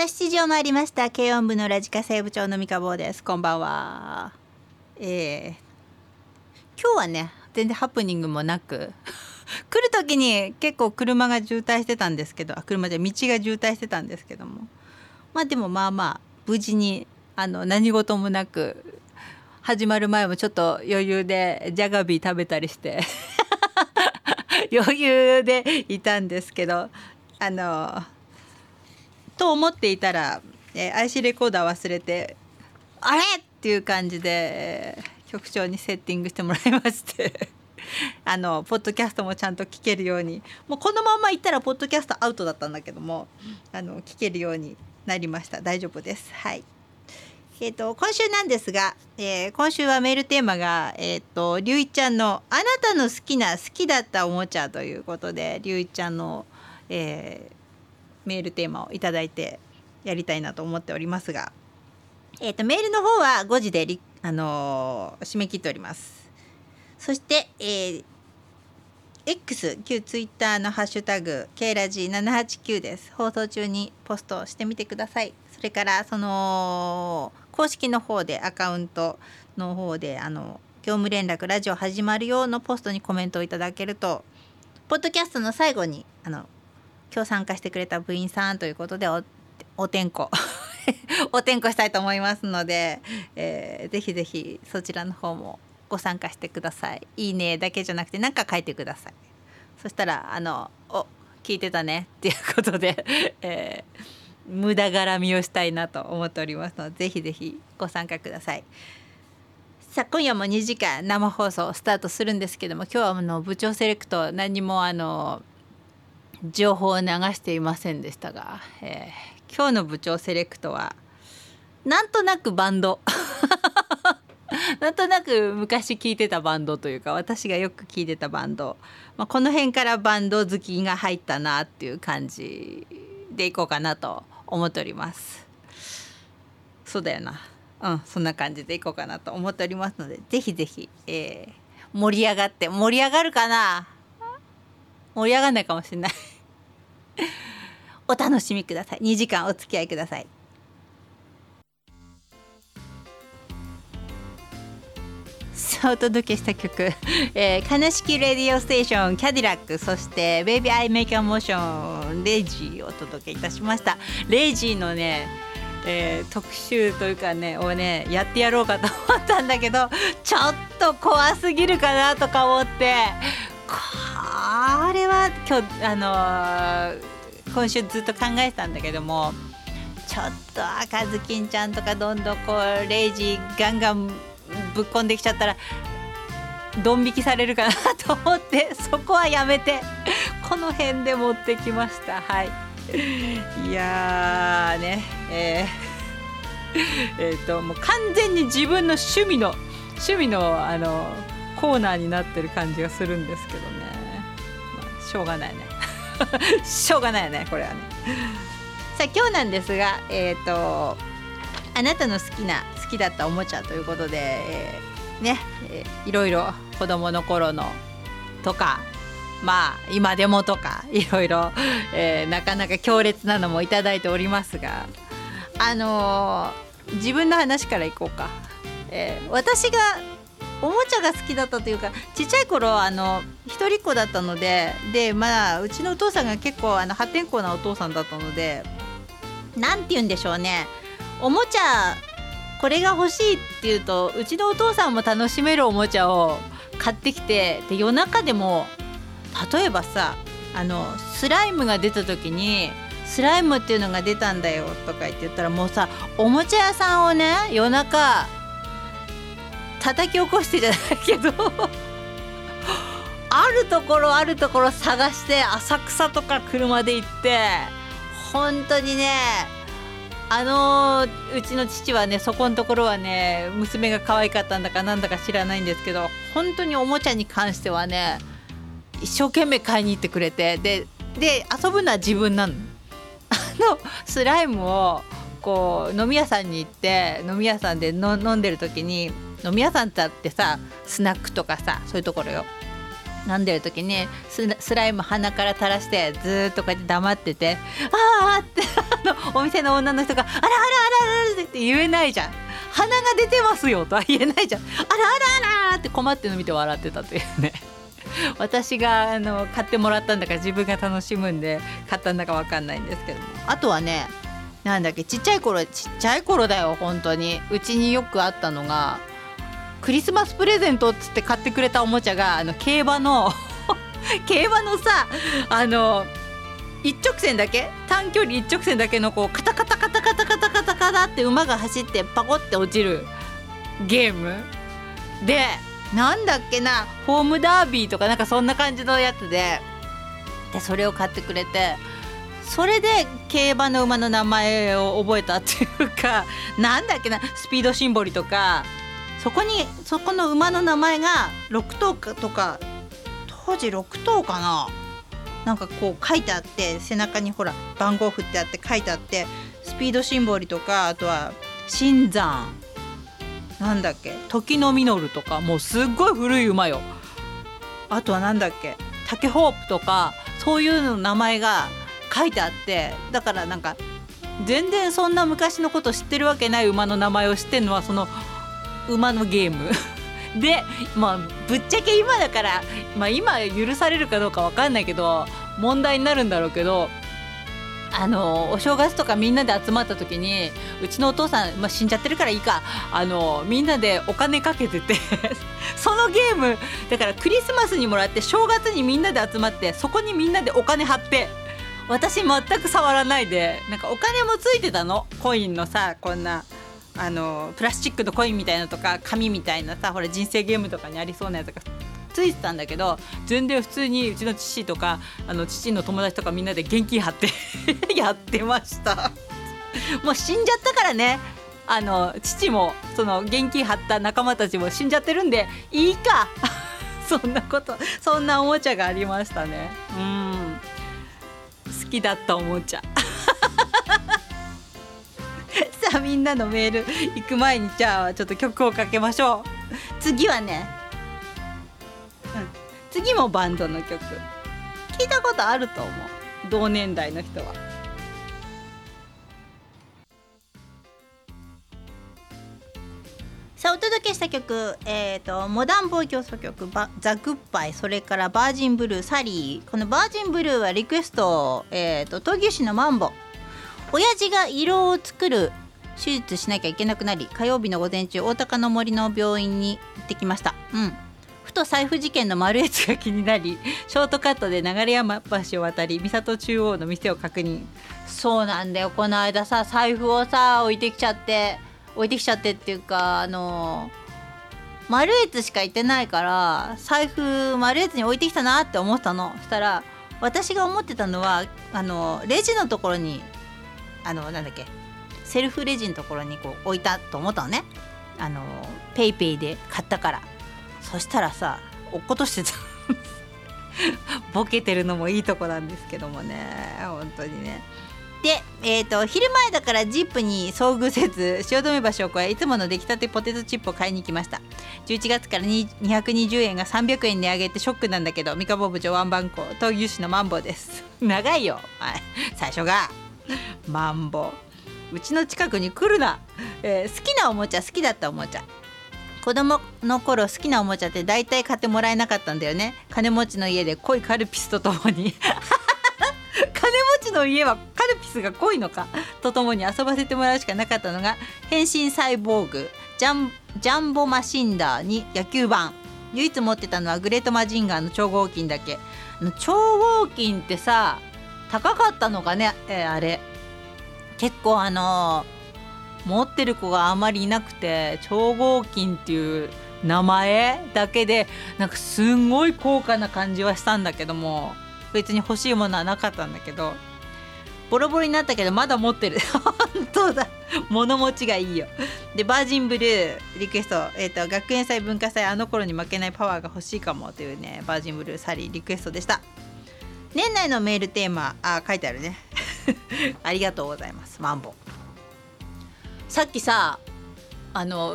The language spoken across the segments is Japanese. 朝7時を回りました。軽音部のラジカセ部長のみかぼうです。こんばんは。今日はね全然ハプニングもなく来る時に結構車が渋滞してたんですけど、車じゃ道が渋滞してたんですけども、まあでもまあ無事に何事もなく、始まる前もちょっと余裕でジャガビー食べたりして余裕でいたんですけど、と思っていたら、IC レコーダー忘れてあれっていう感じで、局長にセッティングしてもらいましてポッドキャストもちゃんと聞けるように、もうこのままいったらポッドキャストアウトだったんだけども、聞けるようになりました。大丈夫です。はい。今週なんですが、今週はメールテーマが、りゅういちゃんのあなたの好きだったおもちゃということで、りゅういちゃんの、メールテーマをいただいてやりたいなと思っておりますが、メールの方は5時で締め切っております。そして、X 旧 Twitter のハッシュタグ K ラジ789です。放送中にポストしてみてください。それからその公式の方で、アカウントの方で業務連絡ラジオ始まるよのポストにコメントをいただけると、ポッドキャストの最後に今日参加してくれた部員さんということでおてんこしたいと思いますので、ぜひぜひそちらの方もご参加してください。いいねだけじゃなくて何か書いてください。そしたら聞いてたねっていうことで、無駄絡みをしたいなと思っておりますので、ぜひぜひご参加ください。さあ、今夜も2時間生放送スタートするんですけども、今日は部長セレクト何も情報を流していませんでしたが、今日の部長セレクトはなんとなくバンドなんとなく昔聴いてたバンドというか、私がよく聴いてたバンド、この辺からバンド好きが入ったなっていう感じでいこうかなと思っております。そうだよな、そんな感じでいこうかなと思っておりますので、ぜひぜひ、盛り上がるかな、盛り上がんないかもしれないお楽しみください。2時間お付き合いください。お届けした曲、悲しきレディオステーションキャディラック、そしてベイビーアイメイクアモーションレイジーをお届けいたしました。レイジーのね、特集というかねをねやってやろうかと思ったんだけど、ちょっと怖すぎるかなとか思って、これは今日今週ずっと考えてたんだけども、ちょっと赤ずきんちゃんとかどんどんこうレイジーガンガンぶっこんできちゃったらドン引きされるかなと思って、そこはやめてこの辺で持ってきました。はい。いやーね、もう完全に自分の趣味のコーナーになってる感じがするんですけどね、しょうがないねしょうがないねこれはね。さあ、今日なんですが、あなたの好きだったおもちゃということで、いろいろ子供の頃のとか、今でもとかいろいろ、なかなか強烈なのもいただいておりますが、自分の話からいこうか。私がおもちゃが好きだったというか、ちっちゃい頃一人っ子だったので、うちのお父さんが結構破天荒なお父さんだったので、なんて言うんでしょうね、おもちゃこれが欲しいっていうと、うちのお父さんも楽しめるおもちゃを買ってきて、で夜中でも例えばさ、スライムが出た時にスライムっていうのが出たんだよとか言って言ったら、もうさおもちゃ屋さんをね夜中叩き起こしてじゃないけどあるところ探して、浅草とか車で行って、本当にねうちの父はね、そこのところはね娘が可愛かったんだかなんだか知らないんですけど、本当におもちゃに関してはね一生懸命買いに行ってくれて、で遊ぶのは自分なの。スライムをこう飲み屋さんに行って、飲み屋さんで飲んでる時に、飲み屋さんってあってさ、スナックとかさ、そういうところよ、飲んでる時にスライム鼻から垂らしてずっとこうやって黙ってて、あーってのお店の女の人があらあらあらって言えないじゃん。鼻が出てますよとは言えないじゃん。あらあらあらって困ってるの見て笑ってたというね。私が買ってもらったんだから自分が楽しむんで買ったんだか分かんないんですけども、あとはねなんだっけ、ちっちゃい頃だよ本当に。うちによくあったのがクリスマスプレゼントっつって買ってくれたおもちゃが競馬のさ一直線だけ、短距離一直線だけのこうカタカタカタカタカタカタカタって馬が走ってパコって落ちるゲームで、なんだっけな、ホームダービーとかなんかそんな感じのやつでそれを買ってくれて、それで競馬の馬の名前を覚えたっていうか、なんだっけな、スピードシンボリとか、そこの馬の名前が6頭とか、当時6頭かな、なんかこう書いてあって、背中にほら番号振ってあって書いてあって、スピードシンボリとか、あとは新山、なんだっけ、時の実るとか、もうすっごい古い馬よ。あとはなんだっけ、タケホープとか、そういうの名前が書いてあって、だからなんか全然そんな昔のこと知ってるわけない馬の名前を知ってるのはその馬のゲームで、まあぶっちゃけ今だから、まあ、今許されるかどうか分かんないけど問題になるんだろうけど、お正月とかみんなで集まった時にうちのお父さん、まあ、死んじゃってるからいいか、みんなでお金かけててそのゲームだからクリスマスにもらって正月にみんなで集まって、そこにみんなでお金貼って、私全く触らないで、なんかお金もついてたの、コインのさ、こんなプラスチックのコインみたいなとか紙みたいなさ、ほら人生ゲームとかにありそうなやつがついてたんだけど、全然普通にうちの父とか父の友達とかみんなで現金貼ってやってましたもう死んじゃったからね、父もその現金貼った仲間たちも死んじゃってるんでいいかそんなことそんなおもちゃがありましたね。うん、好きだったおもちゃさあみんなのメール行く前に、じゃあちょっと曲をかけましょう。次はね、次もバンドの曲、聞いたことあると思う、同年代の人は。さあお届けした曲、モダンボーイ競争曲ザ・グッバイ、それからバージンブルー、サリー。このバージンブルーはリクエスト、闘牛士のマンボ。親父が胃ろうを作る手術しなきゃいけなくなり、火曜日の午前中大高の森の病院に行ってきました。うん、ふと財布事件の丸越が気になり、ショートカットで流山橋を渡り三郷中央の店を確認。そうなんだよ、この間さ、財布をさ置いてきちゃってっていうか、丸越しか行ってないから財布丸越に置いてきたなって思ったの。そしたら私が思ってたのはレジのところになんだっけ、セルフレジのところにこう置いたと思ったのね、ペイペイで買ったから。そしたらさ、落っことしてたボケてるのもいいとこなんですけどもね、本当にね。で、昼前だからジップに遭遇せず、汐留橋を越えいつもの出来たてポテトチップを買いに行きました。11月から220円が300円値上げってショックなんだけど、三河坊部長ワンバンコ闘牛士のマンボウです。長いよ、はい、最初がマンボウ。うちの近くに来るな。好きなおもちゃ、好きだったおもちゃ、子供の頃好きなおもちゃって大体買ってもらえなかったんだよね。金持ちの家で濃いカルピスとともに金持ちの家はカルピスが濃いのかとともに遊ばせてもらうしかなかったのが、変身サイボーグ、ジャンボマシンダーに野球盤。唯一持ってたのはグレートマジンガーの超合金だけ。超合金ってさ、高かったのかね、あれ結構持ってる子があまりいなくて、超合金っていう名前だけでなんかすんごい高価な感じはしたんだけども、別に欲しいものはなかったんだけど、ボロボロになったけどまだ持ってる本当だ、物持ちがいいよ。でバージンブルーリクエスト、学園祭文化祭、あの頃に負けないパワーが欲しいかもというね、バージンブルーサリーリクエストでした。年内のメールテーマ、書いてあるねありがとうございますマンボ。さっきさ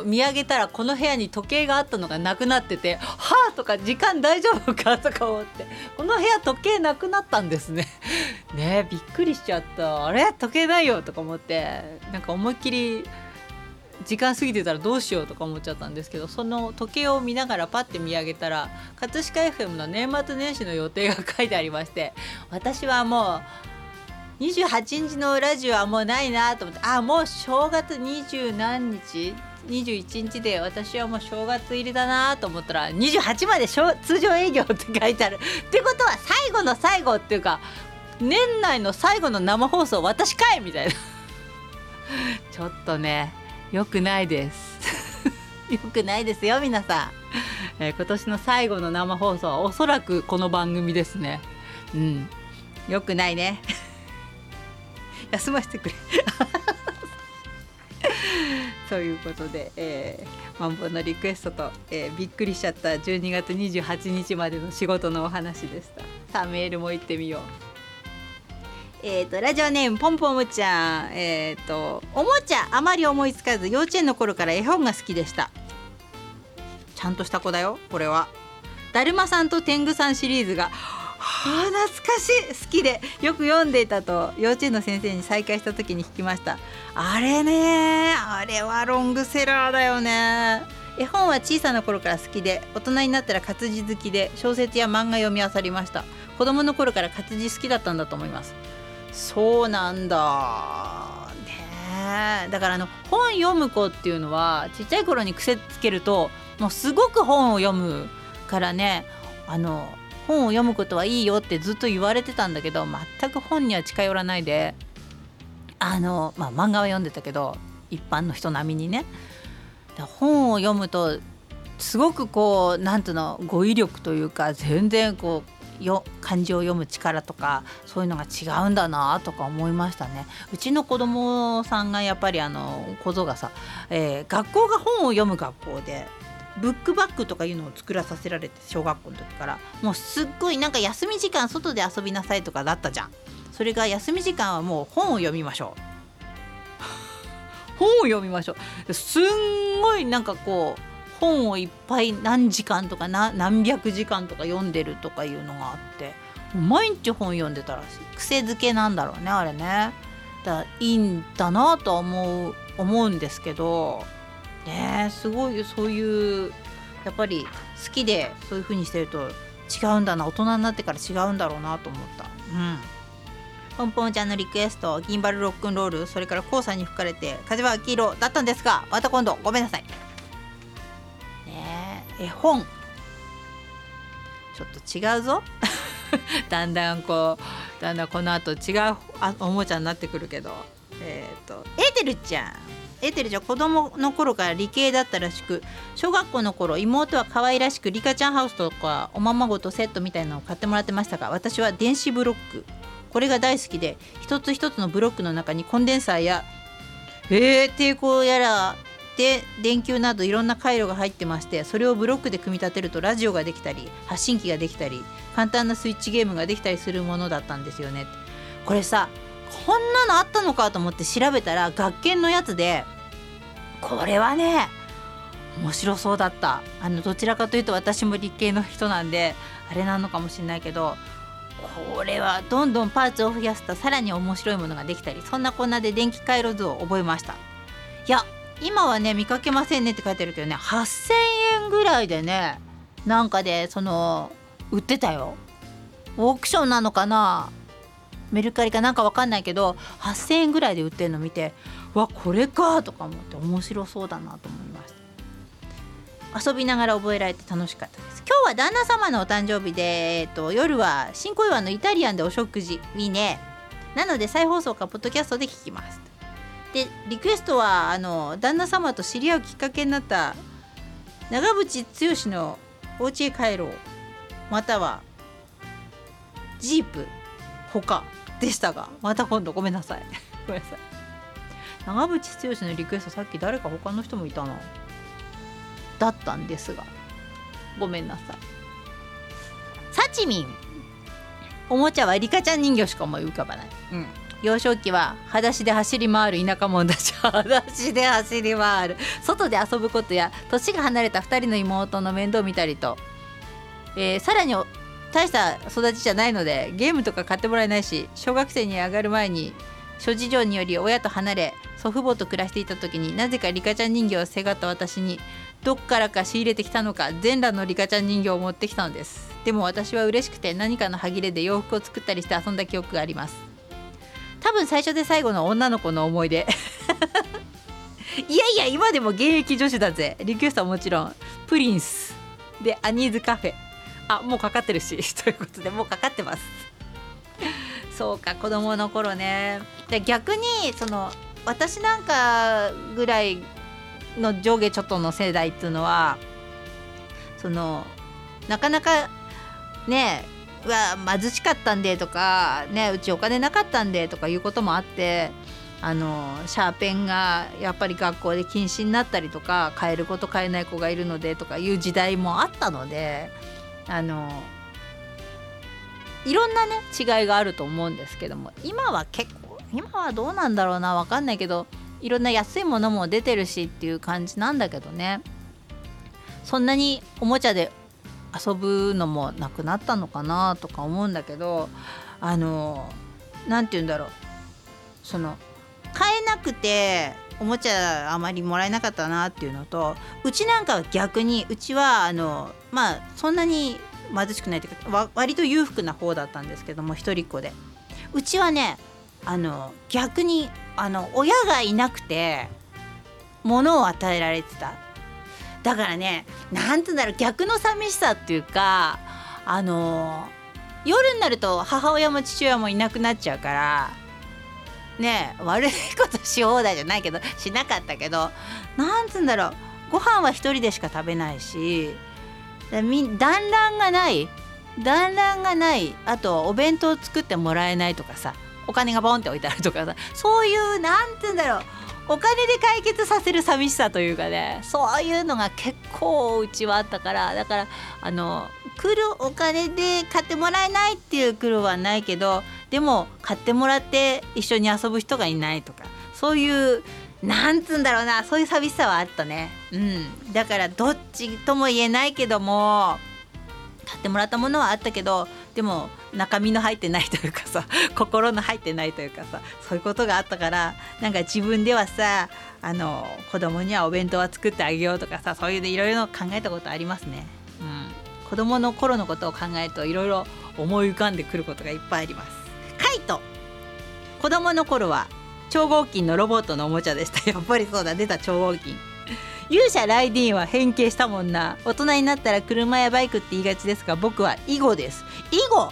見上げたらこの部屋に時計があったのがなくなってて、はぁとか時間大丈夫かとか思って、この部屋時計なくなったんですねね、びっくりしちゃった。あれ時計ないよとか思って、なんか思いっきり時間過ぎてたらどうしようとか思っちゃったんですけど、その時計を見ながらパッて見上げたら葛飾 FM の年末年始の予定が書いてありまして、私はもう28日のラジオはもうないなと思って、あ、もう正月20何日21日で私はもう正月入りだなと思ったら、28まで通常営業って書いてあるってことは最後の最後っていうか、年内の最後の生放送私かいみたいなちょっとね良くないです良くないですよ皆さん、今年の最後の生放送はおそらくこの番組ですね。うん、良くないね休ませてくれということで、マンボウのリクエストと、びっくりしちゃった12月28日までの仕事のお話でした。さあメールも行ってみよう。ラジオネームポンポンむちゃん、おもちゃあまり思いつかず幼稚園の頃から絵本が好きでした。ちゃんとした子だよこれは。だるまさんと天狗さんシリーズが懐かしい好きでよく読んでいたと幼稚園の先生に再会した時に聞きました。あれね、あれはロングセラーだよね。絵本は小さな頃から好きで、大人になったら活字好きで小説や漫画読み漁りました。子供の頃から活字好きだったんだと思います。そうなんだね。だから本読む子っていうのはちっちゃい頃に癖つけるともうすごく本を読むからね、本を読むことはいいよってずっと言われてたんだけど、全く本には近寄らないで、漫画は読んでたけど一般の人並みにね、本を読むとすごくこうなんていうの語彙力というか、全然こう漢字を読む力とかそういうのが違うんだなとか思いましたね。うちの子供さんがやっぱり小僧がさ、学校が本を読む学校でブックバッグとかいうのを作らさせられて、小学校の時からもうすっごいなんか休み時間外で遊びなさいとかだったじゃん。それが休み時間はもう本を読みましょう本を読みましょう、すんごいなんかこう本をいっぱい何時間とか何百時間とか読んでるとかいうのがあって、毎日本読んでたらしい。癖づけなんだろうねあれね。だからいいんだなとは思うんですけどね、すごいそういうやっぱり好きでそういう風にしてると違うんだな、大人になってから違うんだろうなと思った、うん、ポンポンちゃんのリクエスト銀バルロックンロール、それからコウさんに吹かれて風は黄色だったんですが、また今度ごめんなさいね。絵本ちょっと違うぞだんだんこの後違うおもちゃになってくるけど、エーテルちゃん子供の頃から理系だったらしく、小学校の頃妹は可愛らしくリカちゃんハウスとかおままごとセットみたいなのを買ってもらってましたが、私は電子ブロックこれが大好きで、一つ一つのブロックの中にコンデンサーや、抵抗やらで電球などいろんな回路が入ってまして、それをブロックで組み立てるとラジオができたり発信機ができたり簡単なスイッチゲームができたりするものだったんですよね。これさ、こんなのあったのかと思って調べたら学研のやつで、これはね面白そうだった。どちらかというと私も理系の人なんであれなのかもしれないけど、これはどんどんパーツを増やすとさらに面白いものができたり、そんなこんなで電気回路図を覚えました。いや今はね見かけませんねって書いてあるけどね、8000円ぐらいでねなんかで売ってたよ。オークションなのかなメルカリかなんかわかんないけど、8000円ぐらいで売ってるの見て、わこれかとか思って面白そうだなと思いました。遊びながら覚えられて楽しかったです。今日は旦那様のお誕生日で、夜は新小岩のイタリアンでお食事、いいね。なので再放送かポッドキャストで聞きます。でリクエストは旦那様と知り合うきっかけになった長渕剛のお家へ帰ろう、またはジープ他でしたが、また今度ごめんなさい長渕剛のリクエストさっき誰か他の人もいたなだったんですが、ごめんなさい。サチミン、おもちゃはリカちゃん人形しか思い浮かばない、うん、幼少期は裸足で走り回る田舎者たち裸足で走り回る、外で遊ぶことや年が離れた2人の妹の面倒を見たりと、さらに大した育ちじゃないのでゲームとか買ってもらえないし、小学生に上がる前に諸事情により親と離れ祖父母と暮らしていた時になぜかリカちゃん人形をせがった私にどっからか仕入れてきたのか全裸のリカちゃん人形を持ってきたのです。でも私は嬉しくて何かの歯切れで洋服を作ったりして遊んだ記憶があります。多分最初で最後の女の子の思い出いやいや今でも現役女子だぜ。リクエストはもちろんプリンスでアニーズカフェ、あもうかかってるしということでもうかかってますそうか子供の頃ね。で逆にその私なんかぐらいの上下ちょっとの世代っていうのはそのなかなかねうわ貧しかったんでとかねうちお金なかったんでとかいうこともあってシャーペンがやっぱり学校で禁止になったりとか買える子と買えない子がいるのでとかいう時代もあったのでいろんなね違いがあると思うんですけども、今は結構今はどうなんだろうな分かんないけどいろんな安いものも出てるしっていう感じなんだけどね。そんなにおもちゃで遊ぶのもなくなったのかなとか思うんだけどなんて言うんだろうその買えなくておもちゃあまりもらえなかったなっていうのと、うちなんかは逆にうちはまあそんなに貧しくないというか割と裕福な方だったんですけども一人っ子で、うちはね逆に親がいなくて物を与えられてた。だからねなんて言うんだろう逆の寂しさっていうか夜になると母親も父親もいなくなっちゃうからね悪いことし放題じゃないけどしなかったけどなんて言うんだろうご飯は一人でしか食べないし団らんがないあとお弁当作ってもらえないとかさお金がボンって置いてあるとかさそういうなんて言うんだろうお金で解決させる寂しさというかねそういうのが結構うちはあったから、だから来るお金で買ってもらえないっていう苦労はないけどでも買ってもらって一緒に遊ぶ人がいないとかそういうなんつうんだろうなそういう寂しさはあったね。うんだからどっちとも言えないけども買ってもらったものはあったけどでも中身の入ってないというかさ心の入ってないというかさそういうことがあったからなんか自分ではさ子供にはお弁当は作ってあげようとかさそういうでいろいろ考えたことありますね。うん子供の頃のことを考えるといろいろ思い浮かんでくることがいっぱいあります。カイト子供の頃は超合金のロボットのおもちゃでした。やっぱりそうだ出た超合金勇者ライディーンは変形したもんな。大人になったら車やバイクって言いがちですが僕は囲碁です。囲碁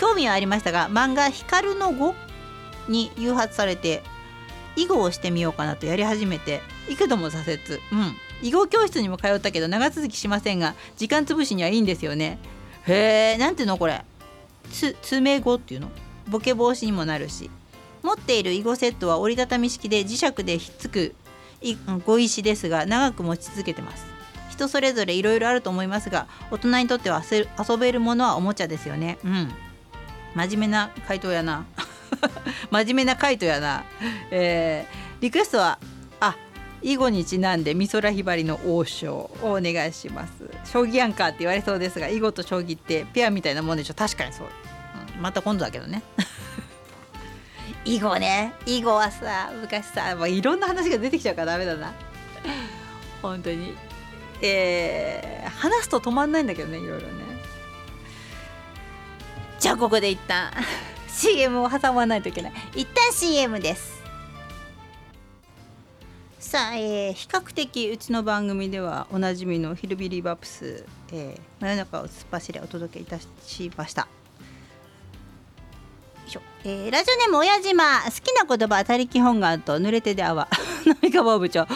興味はありましたが漫画光の碁に誘発されて囲碁をしてみようかなとやり始めて幾度も挫折、囲碁教室にも通ったけど長続きしませんが時間つぶしにはいいんですよね。へえなんていうのこれ爪碁っていうのボケ防止にもなるし持っている囲碁セットは折りたたみ式で磁石でひっつく碁石ですが長く持ち続けてます。人それぞれいろいろあると思いますが大人にとっては遊べるものはおもちゃですよね。うん真面目な回答やな真面目な回答やな、リクエストは囲碁にちなんで美空ひばりの王将をお願いします。将棋やんかって言われそうですが囲碁と将棋ってペアみたいなもんでしょ。確かにそう、また今度だけどね囲碁ね囲碁はさ昔さもういろんな話が出てきちゃうからダメだな本当に、話すと止まんないんだけどねいろいろね。じゃあここで一旦 CM を挟まないといけない。一旦 CM です。さあ、比較的うちの番組ではおなじみのヒルビリーバプス、真夜中を突っ走りお届けいたしました。ラジオネーム親島好きな言葉他力本願と濡れ手で泡波川部長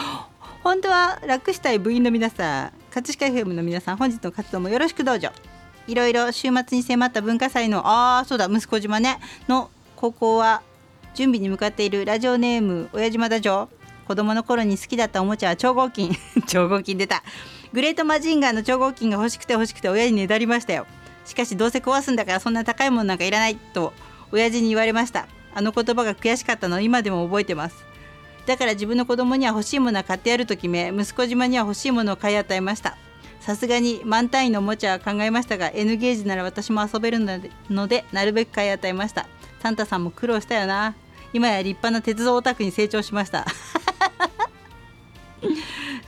本当は楽したい部員の皆さん葛飾 FM の皆さん本日の活動もよろしくどうぞ。いろいろ週末に迫った文化祭のそうだ息子島ねの高校は準備に向かっている。ラジオネーム親島だじょ子供の頃に好きだったおもちゃは超合金超合金出たグレートマジンガーの超合金が欲しくて親にねだりましたよ。しかしどうせ壊すんだからそんな高いものなんかいらないと親父に言われました。あの言葉が悔しかったのを今でも覚えてます。だから自分の子供には欲しいものは買ってやると決め息子島には欲しいものを買い与えました。さすがに満単位のおもちゃは考えましたが N ゲージなら私も遊べるのでなるべく買い与えました。サンタさんも苦労したよな。今や立派な鉄道オタクに成長しました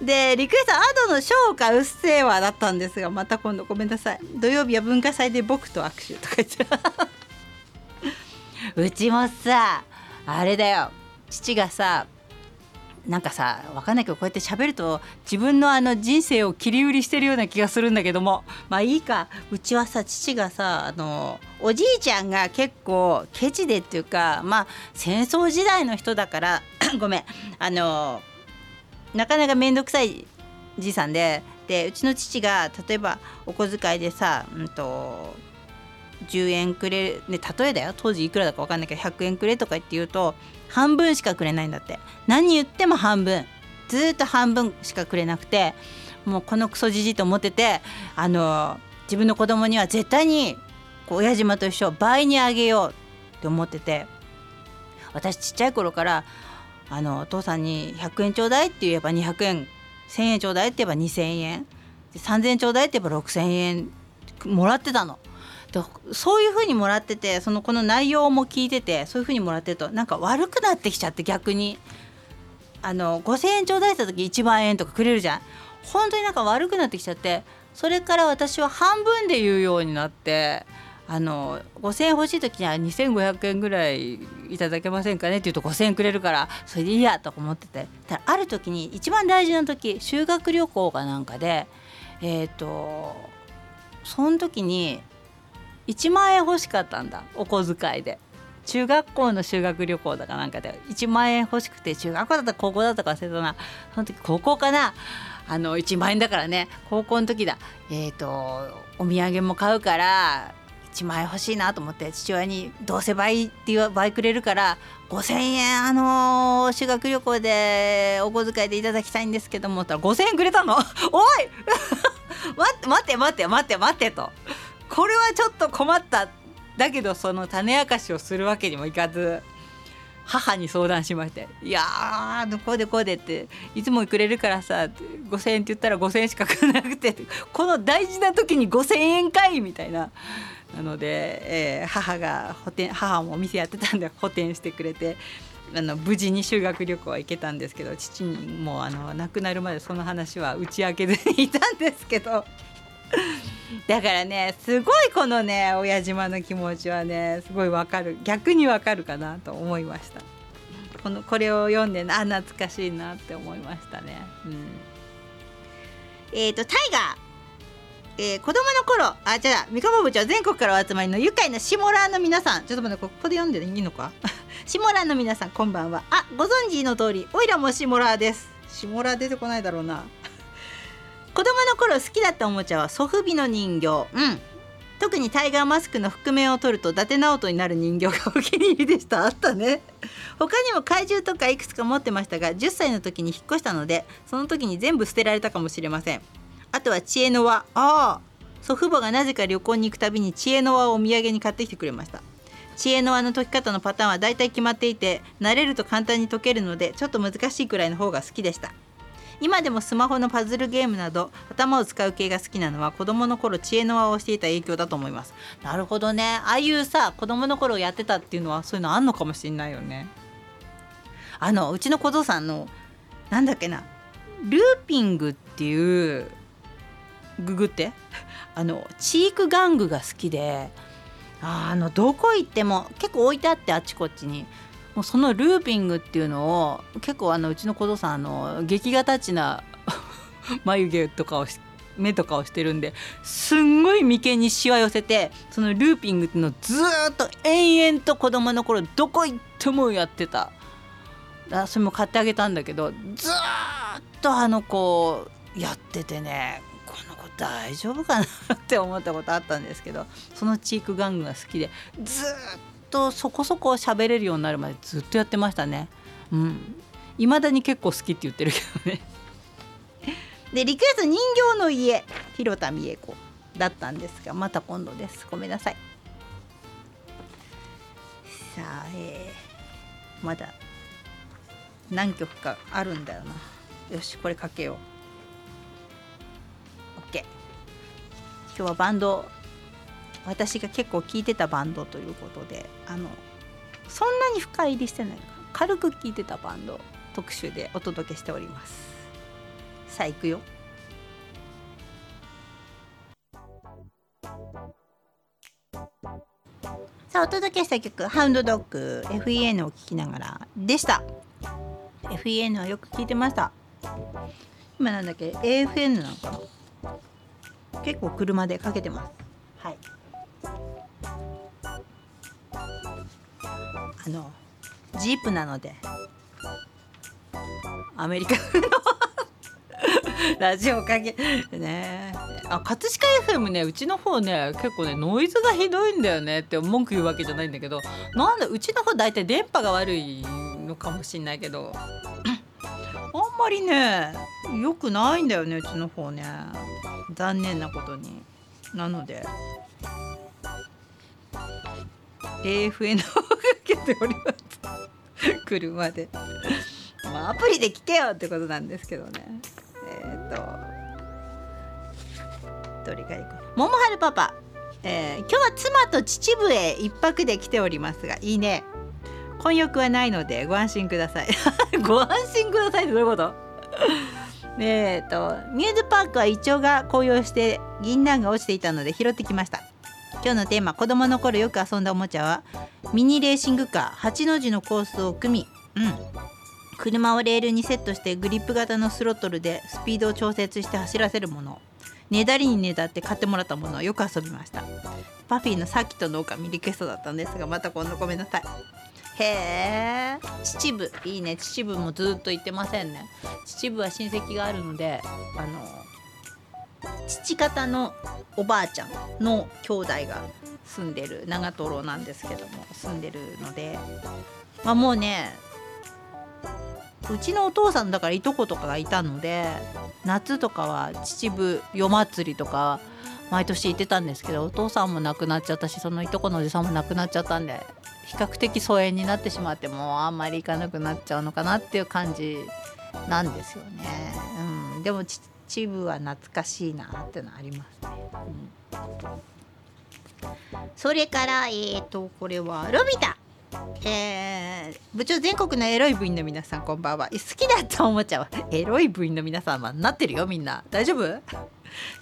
でリクエストアドのショーかうっせーわだったんですがまた今度ごめんなさい。土曜日は文化祭で僕と握手とか言っちゃううちもさあれだよ、父がさなんかさ分かんないけどこうやって喋ると自分の人生を切り売りしてるような気がするんだけどもまあいいか。うちはさ父がさおじいちゃんが結構ケチでっていうかまあ戦争時代の人だからごめんなかなかめんどくさいじいさんでうちの父が例えばお小遣いでさ10円くれる、ね、例えだよ当時いくらだか分かんないけど100円くれとか言って言うと半分しかくれないんだって。何言っても半分ずっと半分しかくれなくてもうこのクソじじいと思ってて自分の子供には絶対に親島と一緒倍にあげようって思ってて私ちっちゃい頃からお父さんに100円ちょうだいって言えば200円1000円ちょうだいって言えば2000円で3000円ちょうだいって言えば6000円もらってたの。そういう風にもらっててこの内容も聞いててそういう風にもらってるとなんか悪くなってきちゃって逆に5000円ちょうだいした時1万円とかくれるじゃん。本当になんか悪くなってきちゃってそれから私は半分で言うようになって5000円欲しい時には2500円ぐらいいただけませんかねって言うと5000円くれるからそれでいいやとか思っててたらある時に一番大事な時修学旅行かなんかでその時に1万円欲しかったんだお小遣いで。中学校の修学旅行だかなんかで1万円欲しくて中学校だったか高校だったか忘れたなその時高校かな1万円だからね高校の時だお土産も買うから1万円欲しいなと思って父親にどうせ倍って言う倍くれるから5000円修学旅行でお小遣いでいただきたいんですけどもって言ったら5000円くれたのおい待ってとこれはちょっと困っただけどその種明かしをするわけにもいかず母に相談しましていやーこうでっていつもくれるからさ5000円って言ったら5000円しかくれなくてこの大事な時に5000円かいみたいな。なので、母もお店やってたんで補填してくれて無事に修学旅行は行けたんですけど父にもう亡くなるまでその話は打ち明けずにいたんですけどだからねすごいこのね親島の気持ちはねすごいわかる逆にわかるかなと思いました。これを読んで懐かしいなって思いましたね、うん、タイガー子供の頃三河部長全国からお集まりの愉快なシモラーの皆さんちょっと待ってここで読んでいいのかシモラーの皆さんこんばんは。あご存知の通りおいらもシモラーです。シモラー出てこないだろうな子供の頃好きだったおもちゃはソフビの人形、うん、特にタイガーマスクの覆面を取ると伊達直人になる人形がお気に入りでした。あったね。他にも怪獣とかいくつか持ってましたが10歳の時に引っ越したのでその時に全部捨てられたかもしれません。あとは知恵の輪、祖父母がなぜか旅行に行くたびに知恵の輪をお土産に買ってきてくれました。知恵の輪の解き方のパターンはだいたい決まっていて慣れると簡単に解けるのでちょっと難しいくらいの方が好きでした。今でもスマホのパズルゲームなど頭を使う系が好きなのは子どもの頃知恵の輪をしていた影響だと思います。なるほどね。ああいうさ子どもの頃やってたっていうのはそういうのあんのかもしれないよね。うちの小僧さんのなんだっけなルーピングっていうググってチーク玩具が好きでどこ行っても結構置いてあってあっちこっちにもうそのルーピングっていうのを結構うちの小僧さん劇画タッチな眉毛とかを目とかをしてるんですんごい眉間にシワ寄せてそのルーピングっていうのをずっと延々と子供の頃どこ行ってもやってた。それも買ってあげたんだけどずっとこうやっててね大丈夫かなって思ったことあったんですけどそのチーク玩具が好きでずっとそこそこ喋れるようになるまでずっとやってましたね。いまだに結構好きって言ってるけどねでリクエスト人形の家広田美恵子だったんですがまた今度です。ごめんなさい。さあ、まだ何曲かあるんだよな。よしこれかけよう。今日はバンド、私が結構聴いてたバンドということで、そんなに深入りしてないから軽く聴いてたバンド特集でお届けしております。さあ行くよ。さあお届けした曲、ハウンドドッグ FEN を聴きながらでした。 FEN はよく聴いてました。今なんだっけ AFN なのかな、結構車でかけてます。はい、ジープなのでアメリカのラジオかけね。あ、葛飾 FM ね、うちの方ね結構ねノイズがひどいんだよねって文句言うわけじゃないんだけど、なんだうちの方大体電波が悪いのかもしんないけどあんまりね良くないんだよねうちの方ね、残念なことに。なので AFN をかけております車でまあアプリで聞けよってことなんですけどね。どれがいいかな。桃春パパ、今日は妻と秩父へ一泊で来ておりますが、いいね。婚約はないのでご安心くださいご安心くださいってどういうことミューズパークはイチョウが紅葉して銀杏が落ちていたので拾ってきました。今日のテーマ、子供の頃よく遊んだおもちゃはミニレーシングカー、8の字のコースを組み、車をレールにセットしてグリップ型のスロットルでスピードを調節して走らせるもの、ねだりにねだって買ってもらったものをよく遊びました。パフィーのさっきとのおかみリクエストだったんですが、また今度ごめんなさい。へえ、秩父いいね。秩父もずっと行ってませんね。秩父は親戚があるので、父方のおばあちゃんの兄弟が住んでる長瀞なんですけども、住んでるので、まあもうねうちのお父さんだからいとことかがいたので、夏とかは秩父夜祭りとか毎年行ってたんですけど、お父さんも亡くなっちゃったし、そのいとこのおじさんも亡くなっちゃったんで、比較的疎遠になってしまって、もうあんまり行かなくなっちゃうのかなっていう感じなんですよね。でも秩父は懐かしいなってのありますね。それからこれはロビタ、部長、全国のエロい部員の皆さんこんばんは。好きだったおもちゃはエロい部員の皆さんはなってるよ、みんな大丈夫好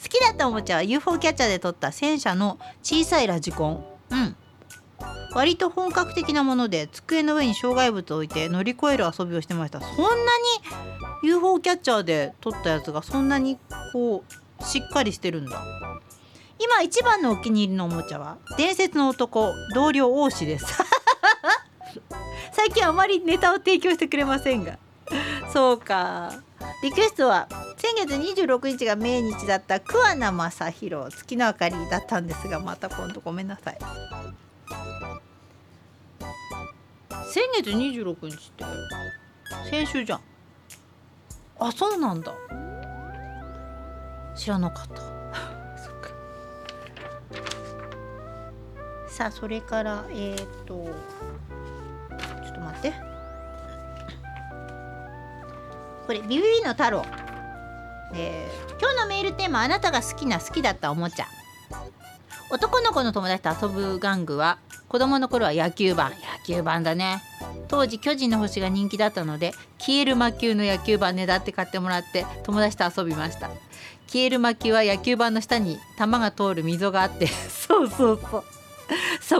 きだったおもちゃは UFO キャッチャーで撮った戦車の小さいラジコン、割と本格的なもので、机の上に障害物を置いて乗り越える遊びをしてました。そんなに UFO キャッチャーで撮ったやつがそんなにこうしっかりしてるんだ。今一番のお気に入りのおもちゃは伝説の男同僚王子です最近あまりネタを提供してくれませんがそうか。リクエストは先月26日が命日だった桑名正博、月の明かりだったんですが、また今度ごめんなさい。先月26日って先週じゃん。あ、そうなんだ、知らなかったそっか。さあそれからちょっと待って、これビビビの太郎、今日のメールテーマ、あなたが好きだったおもちゃ。男の子の友達と遊ぶ玩具は子供の頃は野球盤だね。当時巨人の星が人気だったので、消える魔球の野球盤ねだって買ってもらって友達と遊びました。消える魔球は野球盤の下に球が通る溝があってそうそ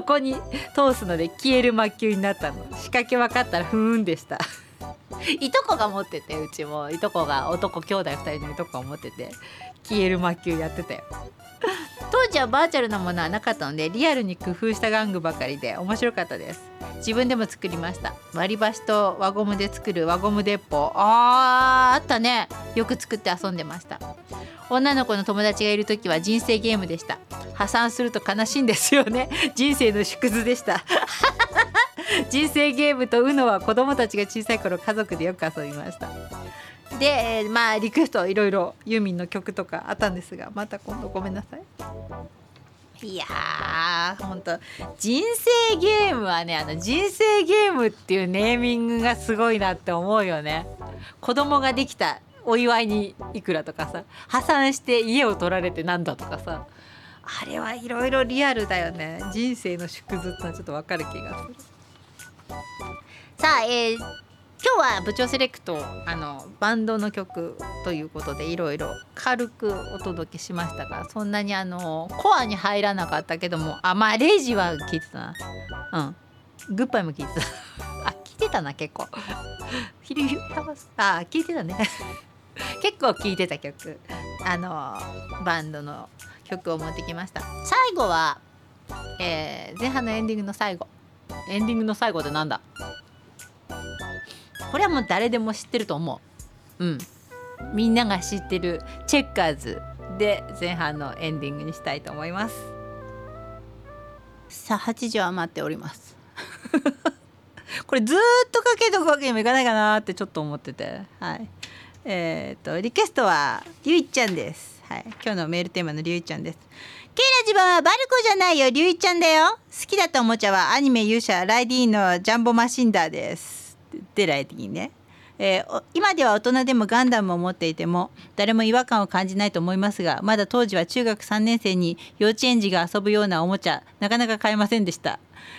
こに通すので消える魔球になったの。仕掛け分かったらふーんでしたいとこが持ってて、うちもいとこが男兄弟2人のいとこが持ってて消える魔球やってたよ当時はバーチャルなものはなかったので、リアルに工夫した玩具ばかりで面白かったです。自分でも作りました。割り箸と輪ゴムで作る輪ゴム鉄砲、あったね。よく作って遊んでました。女の子の友達がいるときは人生ゲームでした。破産すると悲しいんですよね。人生の縮図でした人生ゲームと UNO は子供たちが小さい頃家族でよく遊びました。で、まあリクエストいろいろユーミンの曲とかあったんですが、また今度ごめんなさい。いやー、ほんと人生ゲームはね、人生ゲームっていうネーミングがすごいなって思うよね。子供ができたお祝いにいくらとかさ、破産して家を取られてなんだとかさ、あれはいろいろリアルだよね。人生の縮図ってのはちょっとわかる気がする。さあ、今日は部長セレクトバンドの曲ということでいろいろ軽くお届けしましたが、そんなにコアに入らなかったけども、まあレイジは聞いてたな、うん、グッバイも聞いてた聞いてたな、結構聞いてたね結構聞いてた曲、バンドの曲を持ってきました。最後は、前半のエンディングの最後、エンディングの最後ってなんだ、これはもう誰でも知ってると思う、うん、みんなが知ってるチェッカーズで前半のエンディングにしたいと思います。さあ8時は待っておりますこれずっとかけとくわけにもいかないかなってちょっと思ってて、はい、リクエストはりゅういちゃんです、はい、今日のメールテーマのりゅういちゃんです。ケイラジバはバルコじゃないよ、りゅういちゃんだよ。好きだったおもちゃはアニメ勇者ライディーンのジャンボマシンダーですでライディーンね、今では大人でもガンダムを持っていても誰も違和感を感じないと思いますが、まだ当時は中学3年生に幼稚園児が遊ぶようなおもちゃなかなか買えませんでした。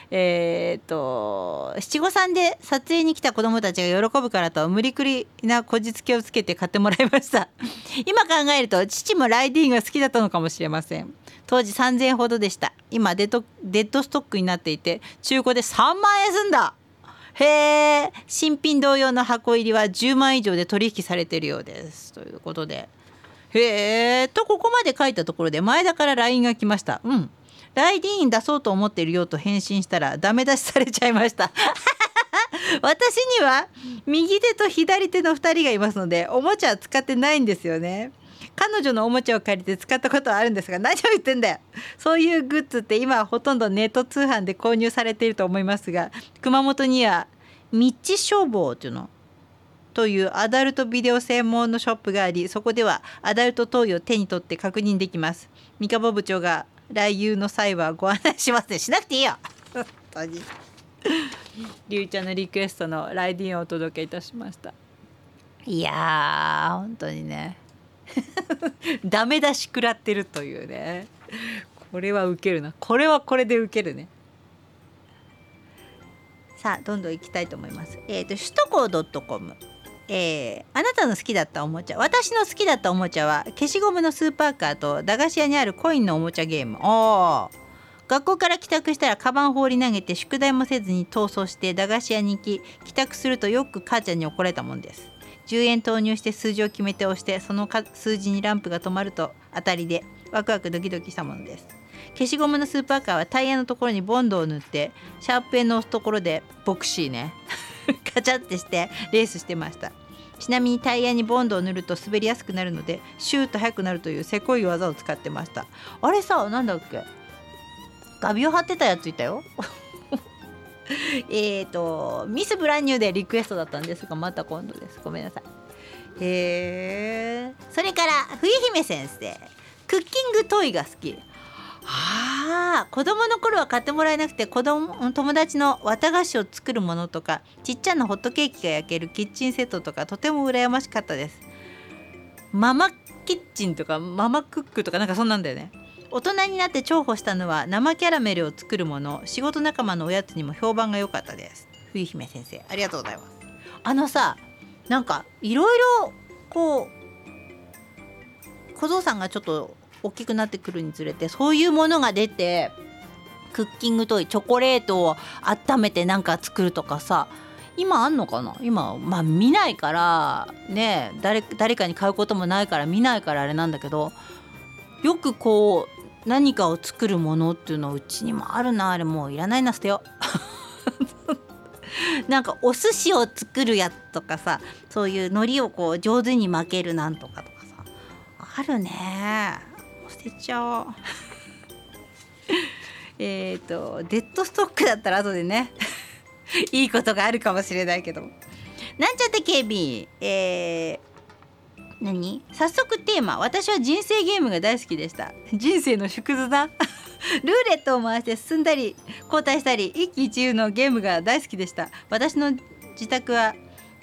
七五三で撮影に来た子どもたちが喜ぶからと無理くりなこじつけをつけて買ってもらいました今考えると父もライディーンが好きだったのかもしれません。当時3000円ほどでした。今デッドストックになっていて中古で3万円すんだ。へー、新品同様の箱入りは10万以上で取引されているようですということで、へーとここまで書いたところで前田から LINE が来ました。うん、ライディーン出そうと思っているよと返信したらダメ出しされちゃいました私には右手と左手の2人がいますのでおもちゃは使ってないんですよね。彼女のおもちゃを借りて使ったことはあるんですが、何を言ってんだよ。そういうグッズって今はほとんどネット通販で購入されていると思いますが、熊本には道消防というアダルトビデオ専門のショップがあり、そこではアダルトトイを手に取って確認できます。三河部長が来遊の際はご案内しますね。しなくていいよ本当にりゅうちゃんのリクエストのライディーンをお届けいたしました。いやー本当にねダメ出し食らってるというね、これはウケるな、これはこれでウケるね。さあどんどん行きたいと思います。首都高.com、あなたの好きだったおもちゃ。私の好きだったおもちゃは消しゴムのスーパーカーと駄菓子屋にあるコインのおもちゃゲーム。おー、学校から帰宅したらカバン放り投げて宿題もせずに逃走して駄菓子屋に行き、帰宅するとよく母ちゃんに怒られたもんです。10円投入して数字を決めて押して、その数字にランプが止まると当たりでワクワクドキドキしたものです。消しゴムのスーパーカーはタイヤのところにボンドを塗ってシャープペンの押すところでボクシーねガチャってしてレースしてました。ちなみにタイヤにボンドを塗ると滑りやすくなるのでシューッと速くなるというせこい技を使ってました。あれさ、なんだっけ、画びを貼ってたやついたよミスブランニューでリクエストだったんですが、また今度です、ごめんなさい。それから冬姫先生、クッキングトイが好き。あ、子供の頃は買ってもらえなくて友達の綿菓子を作るものとかちっちゃなホットケーキが焼けるキッチンセットとかとても羨ましかったです。ママキッチンとかママクックとかなんかそんなんだよね。大人になって重宝したのは生キャラメルを作るもの。仕事仲間のおやつにも評判が良かったです。冬姫先生ありがとうございます。さ、なんかいろいろこう小僧さんがちょっと大きくなってくるにつれてそういうものが出て、クッキングトイ、チョコレートを温めてなんか作るとかさ、今あんのかな。今まあ見ないからね、誰かに買うこともないから見ないからあれなんだけど、よくこう何かを作るものっていうのうちにもあるな。あれもういらないな、捨てよなんかお寿司を作るやつとかさ、そういう海苔をこう上手に巻けるなんとかとかさ、あるね、捨てちゃおうデッドストックだったら後でねいいことがあるかもしれないけど、なんちゃって警備、早速テーマ。私は人生ゲームが大好きでした。人生の縮図だルーレットを回して進んだり交代したり一喜一憂のゲームが大好きでした。私の自宅は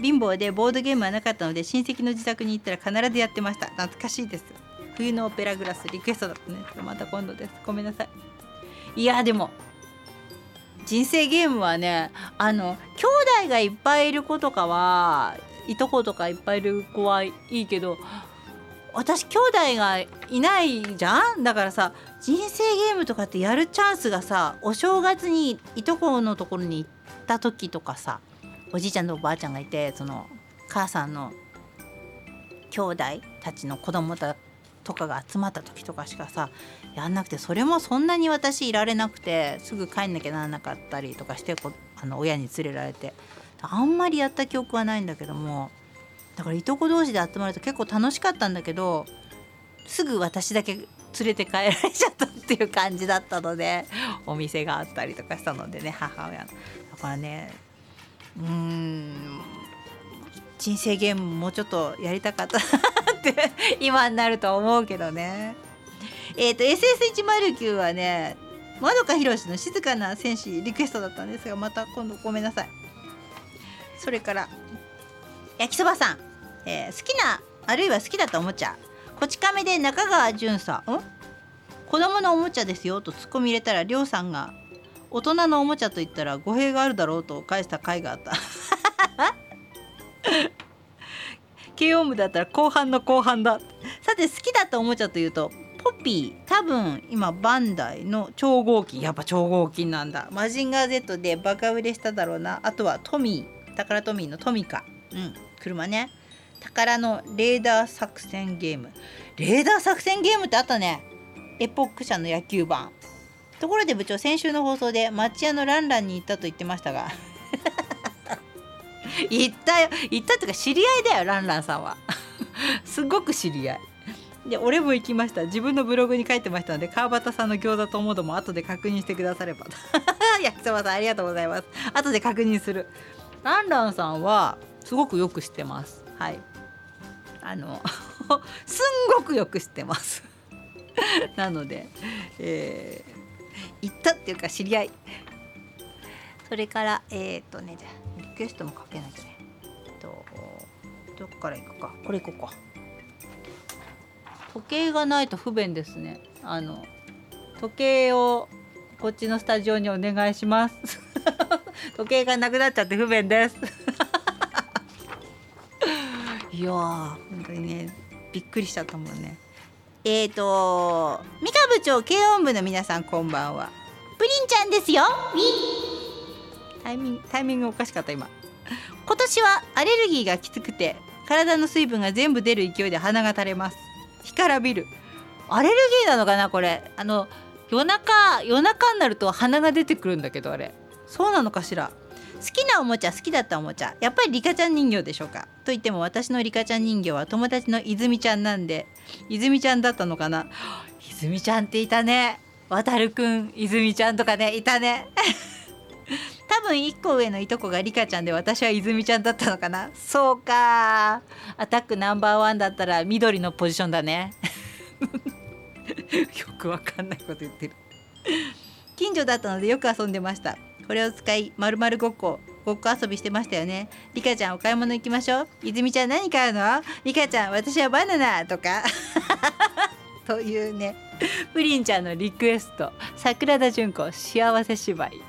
貧乏でボードゲームはなかったので親戚の自宅に行ったら必ずやってました。懐かしいです。冬のオペラグラスリクエストだったね。また今度です。ごめんなさい。いやでも人生ゲームはね、兄弟がいっぱいいる子とかはいとことかいっぱいいる子はいいけど、私兄弟がいないじゃん。だからさ、人生ゲームとかってやるチャンスがさ、お正月にいとこのところに行った時とかさ、おじいちゃんとおばあちゃんがいて、その母さんの兄弟たちの子供とかが集まった時とかしかさやんなくて、それもそんなに私いられなくて、すぐ帰んなきゃならなかったりとかして、親に連れられてあんまりやった記憶はないんだけども、だからいとこ同士で集まると結構楽しかったんだけど、すぐ私だけ連れて帰られちゃったっていう感じだったので、お店があったりとかしたのでね、母親の。だからね、人生ゲームもうちょっとやりたかったって今になると思うけどね。SS109 はね、まどかひろしの静かな戦士リクエストだったんですが、また今度ごめんなさい。それから焼きそばさん、好きなあるいは好きだったおもちゃ、こち亀で中川淳さん、子供のおもちゃですよとツッコミ入れたら、りょうさんが大人のおもちゃと言ったら語弊があるだろうと返した回があった慶応部だったら後半の後半だ。さて好きだったおもちゃというとポピー、多分今バンダイの超合金、やっぱ超合金なんだ。マジンガー Z でバカ売れしただろうな。あとはトミー、タカラトミーのトミカ、車ね。宝のレーダー作戦ゲーム、レーダー作戦ゲームってあったね。エポック社の野球版。ところで部長、先週の放送で町屋のランランに行ったと言ってましたが行ったというか知り合いだよ、ランランさんはすごく知り合いで、俺も行きました。自分のブログに書いてましたので、川端さんの餃子ともども後で確認してくだされば焼きそばさんありがとうございます。後で確認する。ランランさんはすごくよく知ってます。はい。すんごくよく知ってます。なので、行ったっていうか知り合い。それからじゃあリクエストもかけなきゃね。どっから行くか。これ行こうか。時計がないと不便ですね。時計をこっちのスタジオにお願いします。時計がなくなっちゃって不便です。いやー本当にね、びっくりしちゃったもんね。三河部長、慶音部の皆さんこんばんは。プリンちゃんですよ。タイミングおかしかった今。今年はアレルギーがきつくて体の水分が全部出る勢いで鼻が垂れます。干からびる。アレルギーなのかなこれ。夜中になると鼻が出てくるんだけど、あれそうなのかしら。好きなおもちゃ、好きだったおもちゃ、やっぱりリカちゃん人形でしょうか。といっても私のリカちゃん人形は友達の泉ちゃんなんで、泉ちゃんだったのかな。泉ちゃんっていたね。渡るくん、泉ちゃんとかね、いたね多分1個上のいとこがリカちゃんで、私は泉ちゃんだったのかな。そうか、アタックナンバーワンだったら緑のポジションだねよくわかんないこと言ってる。近所だったのでよく遊んでました。これを使い丸々ごっこ遊びしてましたよね。リカちゃんお買い物行きましょう。泉ちゃん何買うの。リカちゃん私はバナナとかというね、プリンちゃんのリクエスト、桜田淳子幸せ芝居。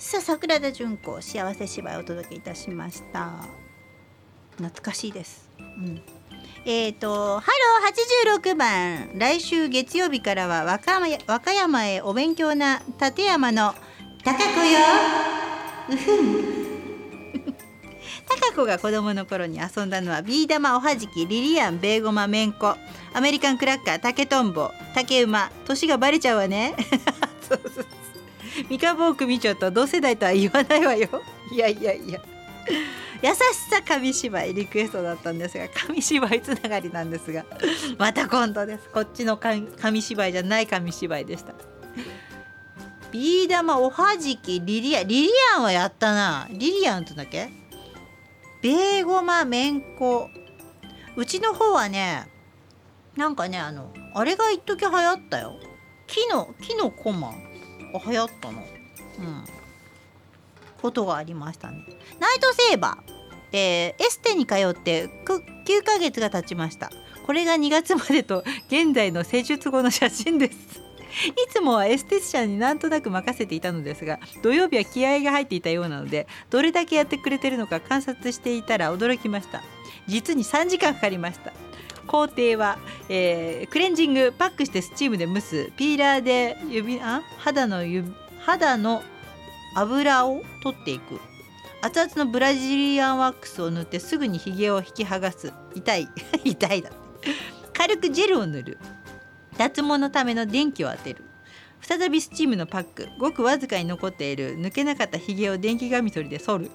さあ、桜田淳子幸せ芝居をお届けいたしました。懐かしいです、ハロー86番、来週月曜日からは和歌山へお勉強な立山の高子よ高子が子供の頃に遊んだのはビー玉、おはじき、リリアン、ベーゴマ、めんこ、アメリカンクラッカー、竹とんぼ、竹馬。年がバレちゃうわねそう三河坊組長と同世代とは言わないわよいや優しさ紙芝居リクエストだったんですが、紙芝居つながりなんですがまた今度です。こっちの紙芝居じゃない紙芝居でした。ビー玉、おはじき、リリアンはやったな。リリアンとだけベーゴマ、めんこ。うちの方はね、なんかね、あれが一時流行ったよ。木のコマが流行ったの、うん、ことがありましたね。ナイトセーバー、エステに通って9ヶ月が経ちました。これが2月までと現在の施術後の写真です。いつもはエステティシャンになんとなく任せていたのですが、土曜日は気合が入っていたようなので、どれだけやってくれてるのか観察していたら驚きました。実に3時間かかりました。工程は、クレンジング、パックしてスチームで蒸す、ピーラーで肌の油を取っていく、熱々のブラジリアンワックスを塗ってすぐにひげを引き剥がす、痛いだって、軽くジェルを塗る、脱毛のための電気を当てる、再びスチームのパック、ごくわずかに残っている抜けなかったひげを電気カミソリで剃る、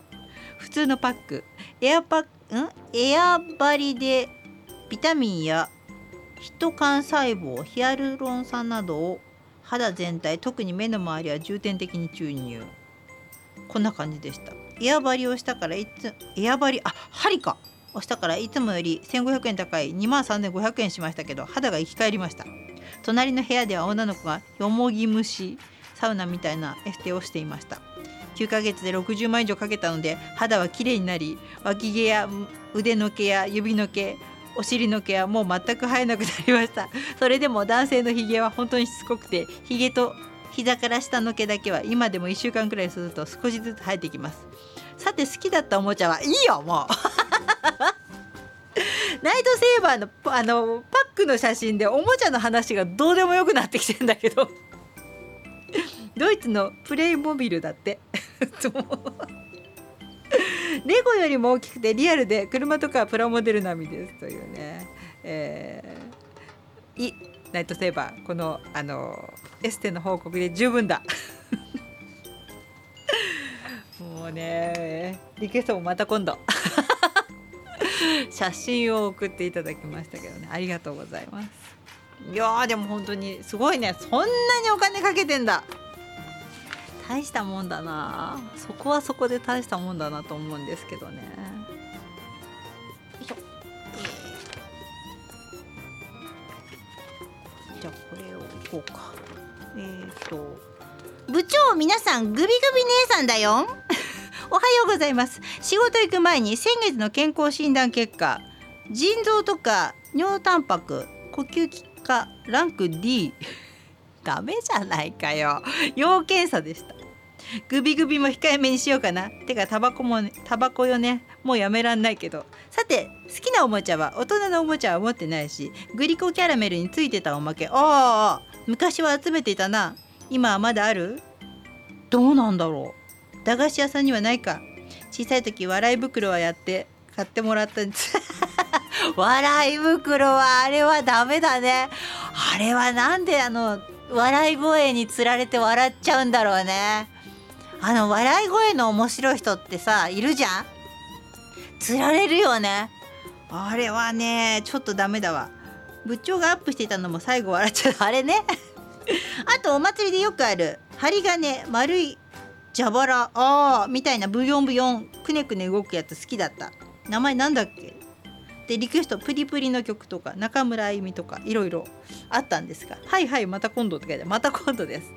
普通のパック、エアバリでビタミンやヒト幹細胞、ヒアルロン酸などを肌全体、特に目の周りは重点的に注入。こんな感じでした。エアバリをしたからいつもより1500円高い 23,500 円しましたけど、肌が生き返りました。隣の部屋では女の子がよもぎ蒸しサウナみたいなエステをしていました。9ヶ月で60万以上かけたので、肌は綺麗になり、脇毛や腕の毛や指の毛、お尻の毛はもう全く生えなくなりました。それでも男性のひげは本当にしつこくて、ひげと膝から下の毛だけは今でも1週間くらいすると少しずつ生えてきます。さて、好きだったおもちゃはいいよもうナイトセーバーのパックの写真でおもちゃの話がどうでもよくなってきてんだけどドイツのプレイモビルだってレゴよりも大きくてリアルで、車とかプラモデル並みですというね、ナイトセーバー、この、エステの報告で十分だもうね、リクエストもまた今度写真を送っていただきましたけどね、ありがとうございます。いやー、でも本当にすごいね、そんなにお金かけてんだ、大したもんだな。そこはそこで大したもんだなと思うんですけどね。じゃあこれをいこうか。部長、皆さんグビグビ姉さんだよおはようございます。仕事行く前に先月の健康診断結果、腎臓とか尿タンパク、呼吸器科ランク D ダメじゃないかよ、要検査でした。グビグビも控えめにしようかな。てかタバコよね、もうやめらんないけど。さて、好きなおもちゃは、大人のおもちゃは持ってないし、グリコキャラメルについてたおまけ、ああ昔は集めていたな。今はまだある？どうなんだろう、駄菓子屋さんにはないか。小さい時笑い袋はやって買ってもらったんです笑い袋はあれはダメだね。あれはなんで笑い声につられて笑っちゃうんだろうね。笑い声の面白い人ってさ、いるじゃん、つられるよね。あれはねちょっとダメだわ。部長がアップしていたのも最後笑っちゃうあれねあとお祭りでよくある針金、丸い蛇腹、あーみたいなブヨンブヨンくねくね動くやつ好きだった。名前なんだっけで、リクエストプリプリの曲とか中村あゆみとかいろいろあったんですが、はいはいまた今度って書いて、また今度です。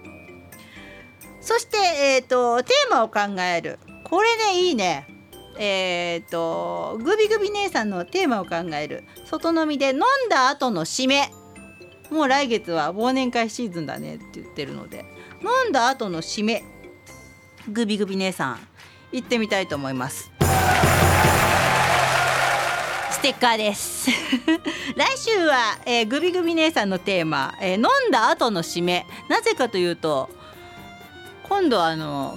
そしてテーマを考える、これねいいね。グビグビ姉さんのテーマを考える、外飲みで飲んだ後の締め、もう来月は忘年会シーズンだねって言ってるので、飲んだ後の締め、グビグビ姉さん行ってみたいと思います。ステッカーです来週は、グビグビ姉さんのテーマ、飲んだ後の締め。なぜかというと、今度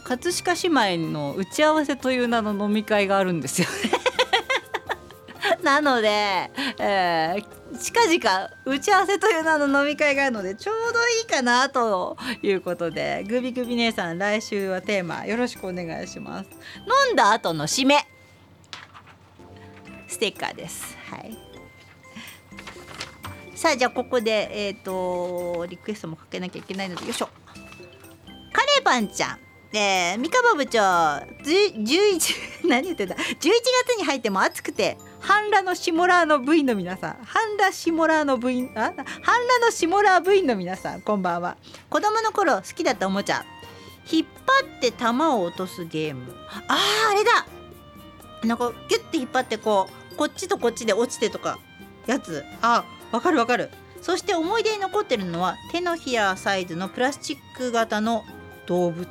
葛飾姉妹の打ち合わせという名の飲み会があるんですよなので、近々打ち合わせという名の飲み会があるので、ちょうどいいかなということで、グビグビ姉さん来週はテーマよろしくお願いします。飲んだ後の締め、ステッカーです、はい、さあじゃあここで、リクエストもかけなきゃいけないので、よいしょ。カレーパンちゃん、三河部長、11月に入っても暑くて半裸のシモラーの部員の皆さん、半裸のシモラー部員の皆さん、こんばんは。子供の頃好きだったおもちゃ、引っ張って玉を落とすゲーム。あれだ、なんかギュッて引っ張ってこっちとこっちで落ちてとかやつ。あ、わかるわかる。そして思い出に残ってるのは手のひらサイズのプラスチック型の動物、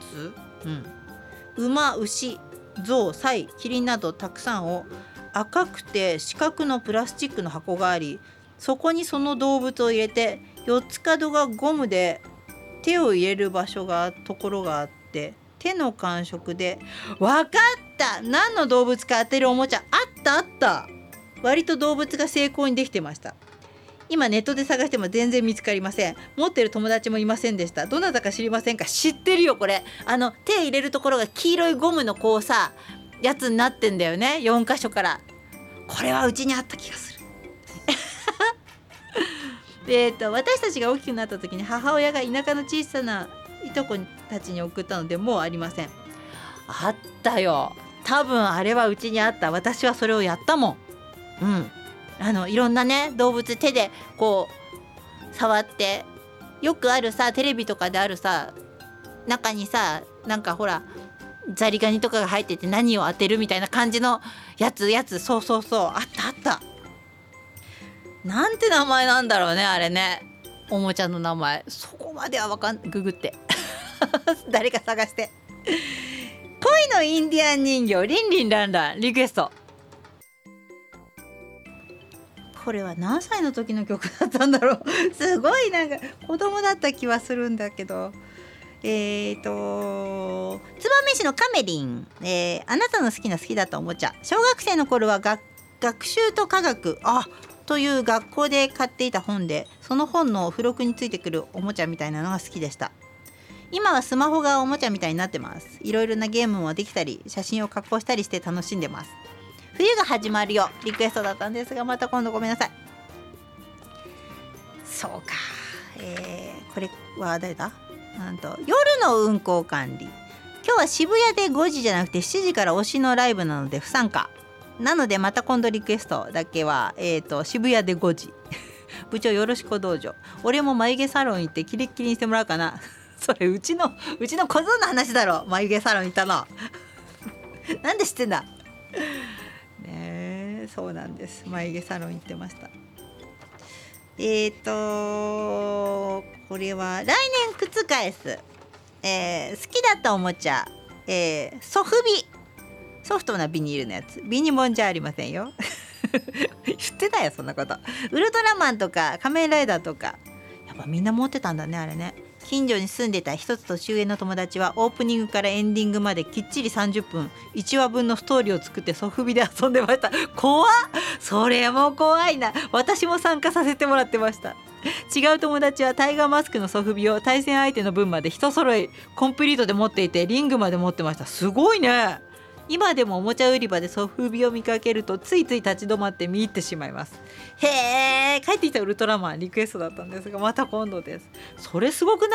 馬、牛、象、サイ、キリンなどたくさんを、赤くて四角のプラスチックの箱があり、そこにその動物を入れて、四つ角がゴムで手を入れるところがあって、手の感触でわかった、何の動物か当てるおもちゃ。あった、割と動物が成功にできてました。今ネットで探しても全然見つかりません。持ってる友達もいませんでした。どなたか知りませんか？知ってるよ、これ。手入れるところが黄色いゴムのやつになってんだよね、4か所から。これはうちにあった気がする。私たちが大きくなった時に母親が田舎の小さないとこたちに送ったので、もうありません。あったよ、多分あれはうちにあった。私はそれをやったもん。いろんなね、動物手で触って、よくあるさ、テレビとかであるさ、中にさ、なんかほらザリガニとかが入ってて何を当てるみたいな感じのやつ。そう、あった。なんて名前なんだろうね、あれね、おもちゃの名前。そこまではわかんない、ググって誰か探して。恋のインディアン人形、リンリンランランリクエスト。これは何歳の時の曲だったんだろう。すごいなんか子供だった気はするんだけど。燕市のカメリン、あなたの好きだったおもちゃ。小学生の頃は学習と科学という学校で買っていた本で、その本の付録についてくるおもちゃみたいなのが好きでした。今はスマホがおもちゃみたいになってます。いろいろなゲームもできたり、写真を加工したりして楽しんでます。冬が始まるよ、リクエストだったんですが、また今度ごめんなさい。そうか、これは誰だ？夜の運行管理。今日は渋谷で5時じゃなくて7時から推しのライブなので不参加なので、また今度リクエストだけは、渋谷で5時。部長よろしく道場。俺も眉毛サロン行ってキレッキレにしてもらうかな。それうちの小僧の話だろ、眉毛サロン行ったの。なんで知ってんだね。そうなんです、眉毛サロン行ってました。これは来年覆す、好きだったおもちゃ、ソフビ、ソフトなビニールのやつ。ビニモンじゃありませんよ。知ってたよそんなこと。ウルトラマンとか仮面ライダーとか、やっぱみんな持ってたんだね、あれね。近所に住んでた一つ年上の友達はオープニングからエンディングまできっちり30分1話分のストーリーを作ってソフビで遊んでました。怖っ、それも怖いな。私も参加させてもらってました。違う友達はタイガーマスクのソフビを対戦相手の分まで人揃いコンプリートで持っていて、リングまで持ってました。すごいね。今でもおもちゃ売り場でソフビを見かけるとついつい立ち止まって見入ってしまいます。へえ。帰ってきたウルトラマンリクエストだったんですが、また今度です。それすごくない？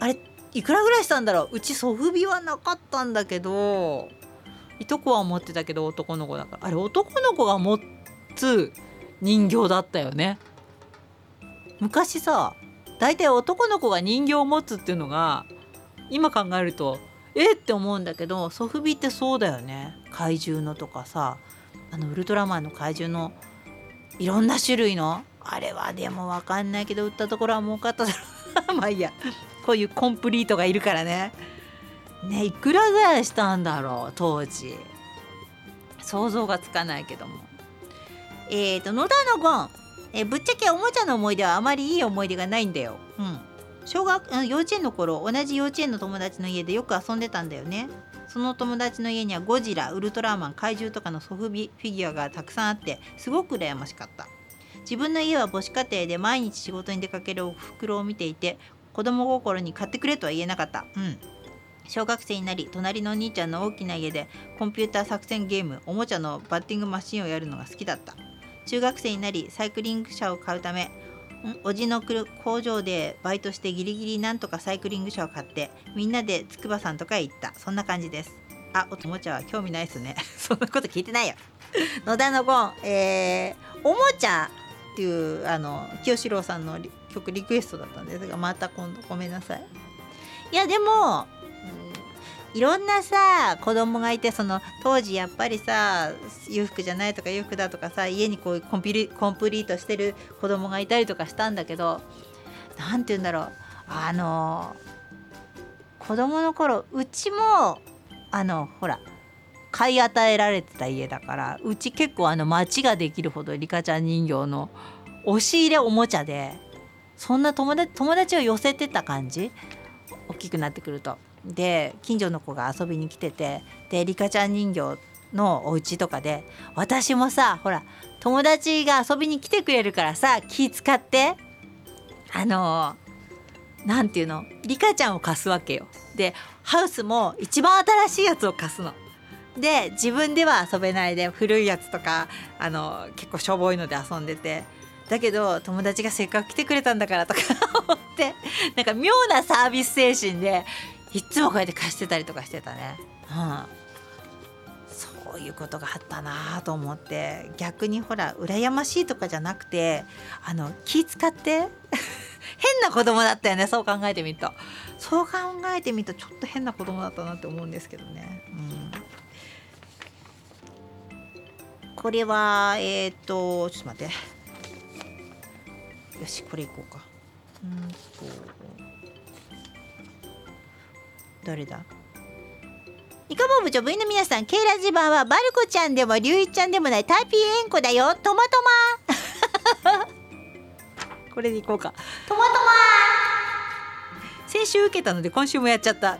あれいくらぐらいしたんだろう。うちソフビはなかったんだけど、いとこは持ってたけど、男の子だから。あれ男の子が持つ人形だったよね。昔さ、大体男の子が人形を持つっていうのが、今考えるとって思うんだけど、ソフビってそうだよね。怪獣のとかさ、ウルトラマンの怪獣のいろんな種類のあれは。でも分かんないけど売ったところは儲かっただろう。まあいいや。こういうコンプリートがいるからね。いくらぐらいしたんだろう当時、想像がつかないけども。野田のゴン、ぶっちゃけおもちゃの思い出はあまりいい思い出がないんだよ。幼稚園の頃、同じ幼稚園の友達の家でよく遊んでたんだよね。その友達の家にはゴジラ、ウルトラマン、怪獣とかのソフビフィギュアがたくさんあって、すごく羨ましかった。自分の家は母子家庭で、毎日仕事に出かけるおふくろを見ていて、子供心に買ってくれとは言えなかった、小学生になり、隣のお兄ちゃんの大きな家でコンピューター作戦ゲーム、おもちゃのバッティングマシンをやるのが好きだった。中学生になり、サイクリング車を買うためおじの工場でバイトして、ギリギリなんとかサイクリング車を買って、みんなで筑波山とかへ行った。そんな感じです。あ、おもちゃは興味ないっすねそんなこと聞いてないよ野田のゴン、おもちゃっていう清志郎さんの曲リクエストだったんですが、また今度ごめんなさい。いやでも、いろんなさ子供がいて、その当時やっぱりさ裕福じゃないとか裕福だとかさ、家にこういうコンプリートしてる子供がいたりとかしたんだけど、なんて言うんだろう、子供の頃うちもほら買い与えられてた家だから、うち結構町ができるほどリカちゃん人形の押し入れおもちゃで、そんな友達を寄せてた感じ、大きくなってくると。で近所の子が遊びに来てて、でリカちゃん人形のお家とかで、私もさほら友達が遊びに来てくれるからさ、気使ってなんていうの、リカちゃんを貸すわけよ。でハウスも一番新しいやつを貸すので、自分では遊べないで古いやつとか結構しょぼいので遊んでて、だけど友達がせっかく来てくれたんだからとか思ってなんか妙なサービス精神でいつもこうやって貸してたりとかしてたね、そういうことがあったなと思って、逆にほら羨ましいとかじゃなくて気使って変な子供だったよね、そう考えてみるとちょっと変な子供だったなって思うんですけどね、これはちょっと待って、よしこれいこうか。誰だ、ニカボー部長、部員の皆さん、ケイラジバンはバルコちゃんでもリュウイちゃんでもないタピエンコだよ、トマトマこれでいこうか、トマトマ先週受けたので今週もやっちゃった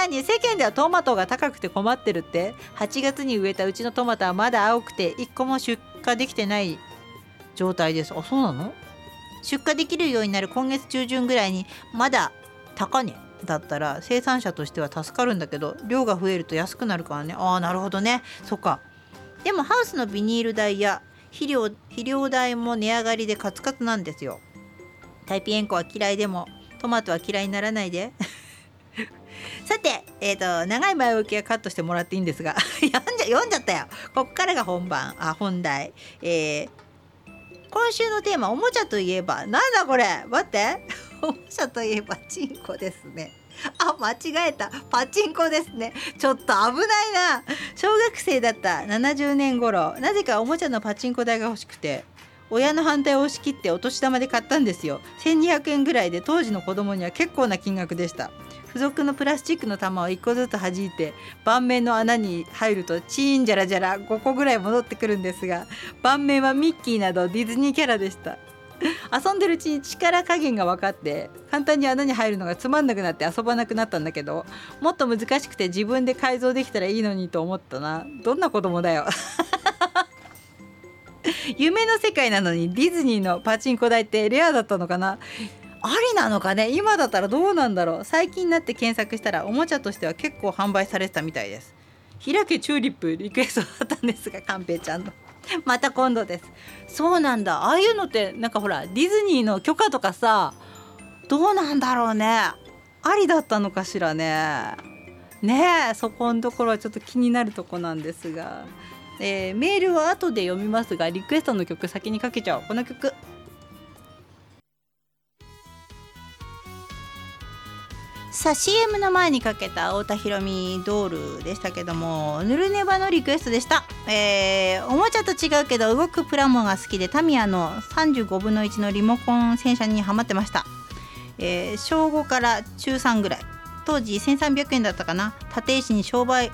何世間ではトマトが高くて困ってるって。8月に植えたうちのトマトはまだ青くて1個も出荷できてない状態です。あ、そうなの。出荷できるようになる今月中旬ぐらいにまだ高値だったら生産者としては助かるんだけど、量が増えると安くなるからね。ああ、なるほどね、そっか。でもハウスのビニール代や肥料代も値上がりでカツカツなんですよ。タピエンコは嫌いでもトマトは嫌いにならないでさて、長い前置きはカットしてもらっていいんですが読んじゃったよ。こっからが本題、今週のテーマ、おもちゃといえば、なんだこれ、待っておもちゃといえばチンコですね。あ、間違えた、パチンコですね。ちょっと危ないな。小学生だった70年頃、なぜかおもちゃのパチンコ台が欲しくて、親の反対を押し切ってお年玉で買ったんですよ。1200円ぐらいで、当時の子供には結構な金額でした。付属のプラスチックの玉を1個ずつ弾いて、盤面の穴に入るとチーンジャラジャラ5個ぐらい戻ってくるんですが、盤面はミッキーなどディズニーキャラでした。遊んでるうちに力加減が分かって、簡単に穴に入るのがつまんなくなって遊ばなくなったんだけど、もっと難しくて自分で改造できたらいいのにと思ったな。どんな子供だよ夢の世界なのにディズニーのパチンコ台ってレアだったのかな、ありなのかね、今だったらどうなんだろう。最近になって検索したら、おもちゃとしては結構販売されてたみたいです。開けチューリップリクエストだったんですが、カンペちゃんのまた今度です。そうなんだ、ああいうのってなんかほらディズニーの許可とかさ、どうなんだろうね、ありだったのかしらね。ねえ、そこのところはちょっと気になるとこなんですが、メールは後で読みますが、リクエストの曲先にかけちゃおう。この曲、さあ CM の前にかけた太田ひろみドールでしたけども、ヌルネバのリクエストでした、おもちゃと違うけど動くプラモが好きで、タミヤの35分の1のリモコン戦車にハマってました、小5から中3ぐらい、当時1300円だったかな。立石に商売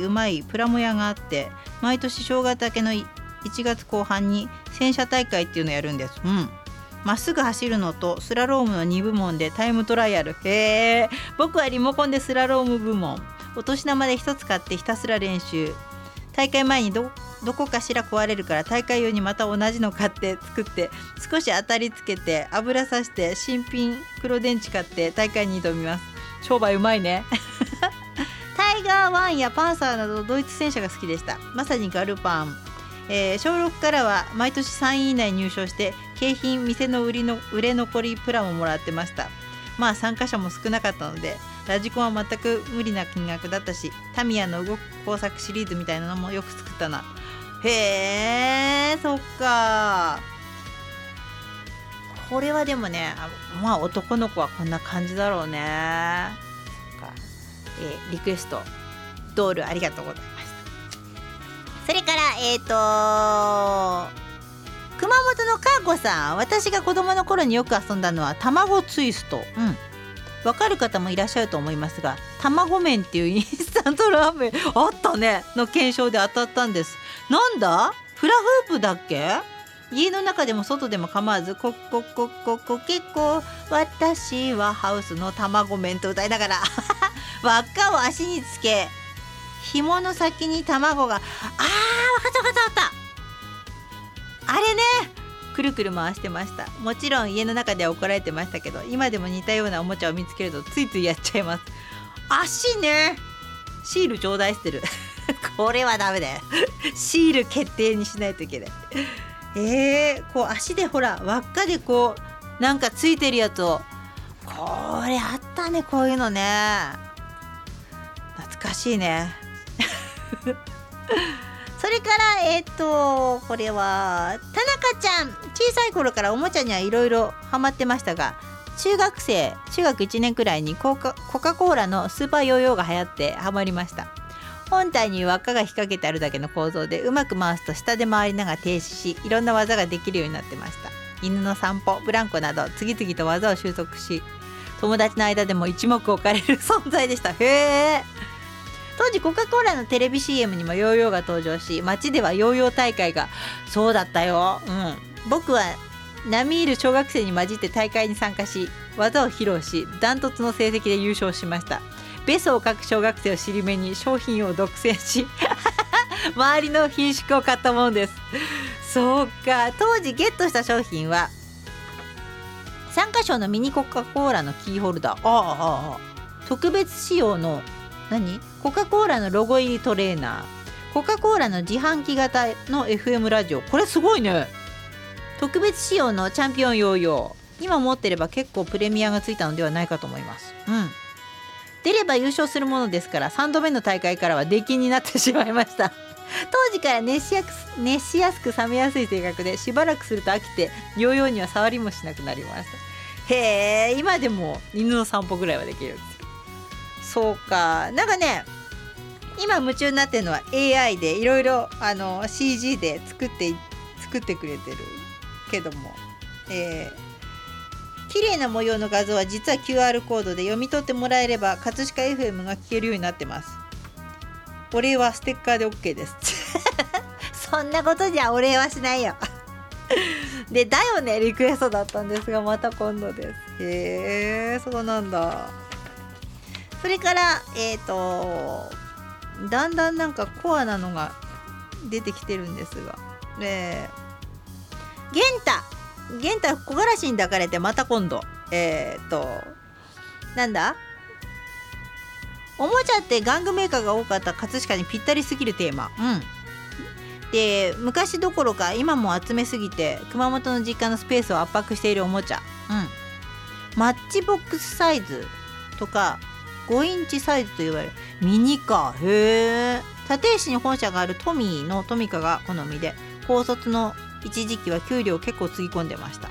うまいプラモ屋があって、毎年正月明けの1月後半に戦車大会っていうのやるんです。まっすぐ走るのとスラロームの2部門でタイムトライアル。へー、僕はリモコンでスラローム部門、お年玉で1つ買ってひたすら練習。大会前にどこかしら壊れるから、大会用にまた同じの買って作って、少し当たりつけて油さして新品黒電池買って大会に挑みます。商売うまいねタイガーワンやパンサーなどドイツ戦車が好きでした。まさにガルパン。小6からは毎年3位以内入賞して、景品店の売れ残りプラももらってました。まあ参加者も少なかったので、ラジコンは全く無理な金額だったし、タミヤの動く工作シリーズみたいなのもよく作ったな。へー、そっか。これはでもね、まあ男の子はこんな感じだろうね。リクエストドールありがとうございました。それから熊本のかーこさん、私が子供の頃によく遊んだのは卵ツイスト、わかる方もいらっしゃると思いますが、卵麺っていうインスタントラーメンあったねの検証で当たったんです。なんだフラフープだっけ。家の中でも外でも構わず、コッコッコッコッコ結構私はハウスの卵麺と歌いながら輪っかを足につけ、紐の先に卵が、あー、わかったわかったわかった、あれね、くるくる回してました。もちろん家の中では怒られてましたけど、今でも似たようなおもちゃを見つけるとついついやっちゃいます。足ね、シールちょうだいしてるこれはダメだよシール決定にしないといけないこう足でほら輪っかでこうなんかついてるやつを、これあったね、こういうのね、懐かしいねそれからこれは田中ちゃん、小さい頃からおもちゃにはいろいろハマってましたが、中学1年くらいにコカ・コーラのスーパーヨーヨーが流行ってハマりました。本体に輪っかが引っ掛けてあるだけの構造で、うまく回すと下で回りながら停止し、いろんな技ができるようになってました。犬の散歩、ブランコなど次々と技を習得し、友達の間でも一目置かれる存在でした。へー。当時コカ・コーラのテレビ CM にもヨーヨーが登場し、街ではヨーヨー大会が。そうだったよ、僕は並みいる小学生に混じって大会に参加し、技を披露し、ダントツの成績で優勝しました。ベソを書く小学生を尻目に商品を独占し周りの品種を買ったもんです。そうか、当時ゲットした商品は参加賞のミニコカ・コーラのキーホルダー、特別仕様のコカ・コーラのロゴ入りトレーナー、コカ・コーラの自販機型の FM ラジオ、これすごいね、特別仕様のチャンピオンヨーヨー、今持ってれば結構プレミアがついたのではないかと思います。出れば優勝するものですから、3度目の大会からは出禁になってしまいました当時から熱しやすく冷めやすい性格で、しばらくすると飽きてヨーヨーには触りもしなくなりました。へえ、今でも犬の散歩ぐらいはできる。そうか、なんかね、今夢中になってるのは AI でいろいろ CG で作ってくれてるけども、綺麗な模様の画像は実は QR コードで読み取ってもらえれば葛飾 FM が聴けるようになってます。お礼はステッカーで OK ですそんなことじゃお礼はしないよで、だよね、リクエストだったんですが、また今度です。へえ、そうなんだ。それからだんだんなんかコアなのが出てきてるんですが、玄太木枯らしに抱かれて、また今度。なんだ、おもちゃって玩具メーカーが多かった葛飾にぴったりすぎるテーマ、で昔どころか今も集めすぎて熊本の実家のスペースを圧迫しているおもちゃ、マッチボックスサイズとか5インチサイズといわれるミニカー。へえ。立石に本社があるトミーのトミカが好みで、高卒の一時期は給料結構つぎ込んでました。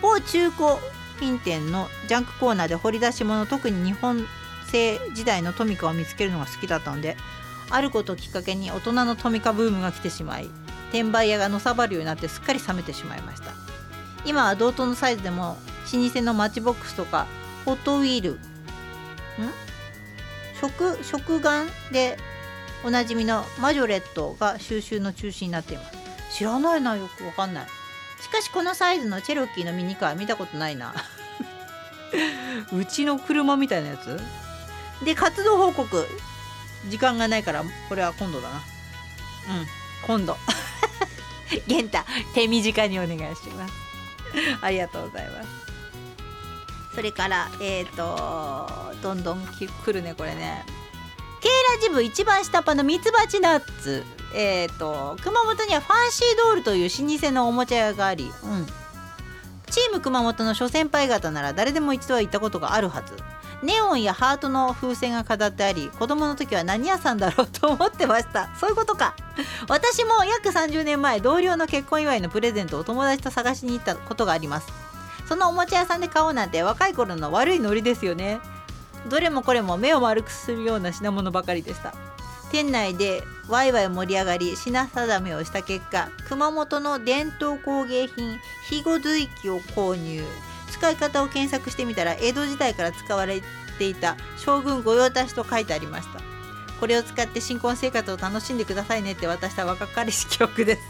某中古品店のジャンクコーナーで掘り出し物、特に日本製時代のトミカを見つけるのが好きだったので、あることをきっかけに大人のトミカブームが来てしまい、転売屋がのさばるようになってすっかり冷めてしまいました。今は同等のサイズでも老舗のマッチボックスとかホットウィール、食玩でおなじみのマジョレットが収集の中止になっています。知らないな、よくわかんない。しかしこのサイズのチェロキーのミニカー見たことないなうちの車みたいなやつで、活動報告時間がないからこれは今度だな。今度玄太手短にお願いしますありがとうございます。それからどんどん来るね、これね。ケイラジブ一番下っ端のミツバチナッツ。熊本にはファンシードールという老舗のおもちゃ屋があり、チーム熊本の諸先輩方なら誰でも一度は行ったことがあるはず。ネオンやハートの風船が飾ってあり、子供の時は何屋さんだろうと思ってました。そういうことか。私も約30年前、同僚の結婚祝いのプレゼントを友達と探しに行ったことがあります。そのおもちゃ屋さんで買おうなんて若い頃の悪いノリですよね。どれもこれも目を丸くするような品物ばかりでした。店内でワイワイ盛り上がり、品定めをした結果、熊本の伝統工芸品肥後髄器を購入。使い方を検索してみたら、江戸時代から使われていた将軍御用達と書いてありました。これを使って新婚生活を楽しんでくださいねって渡した若かりし記憶です。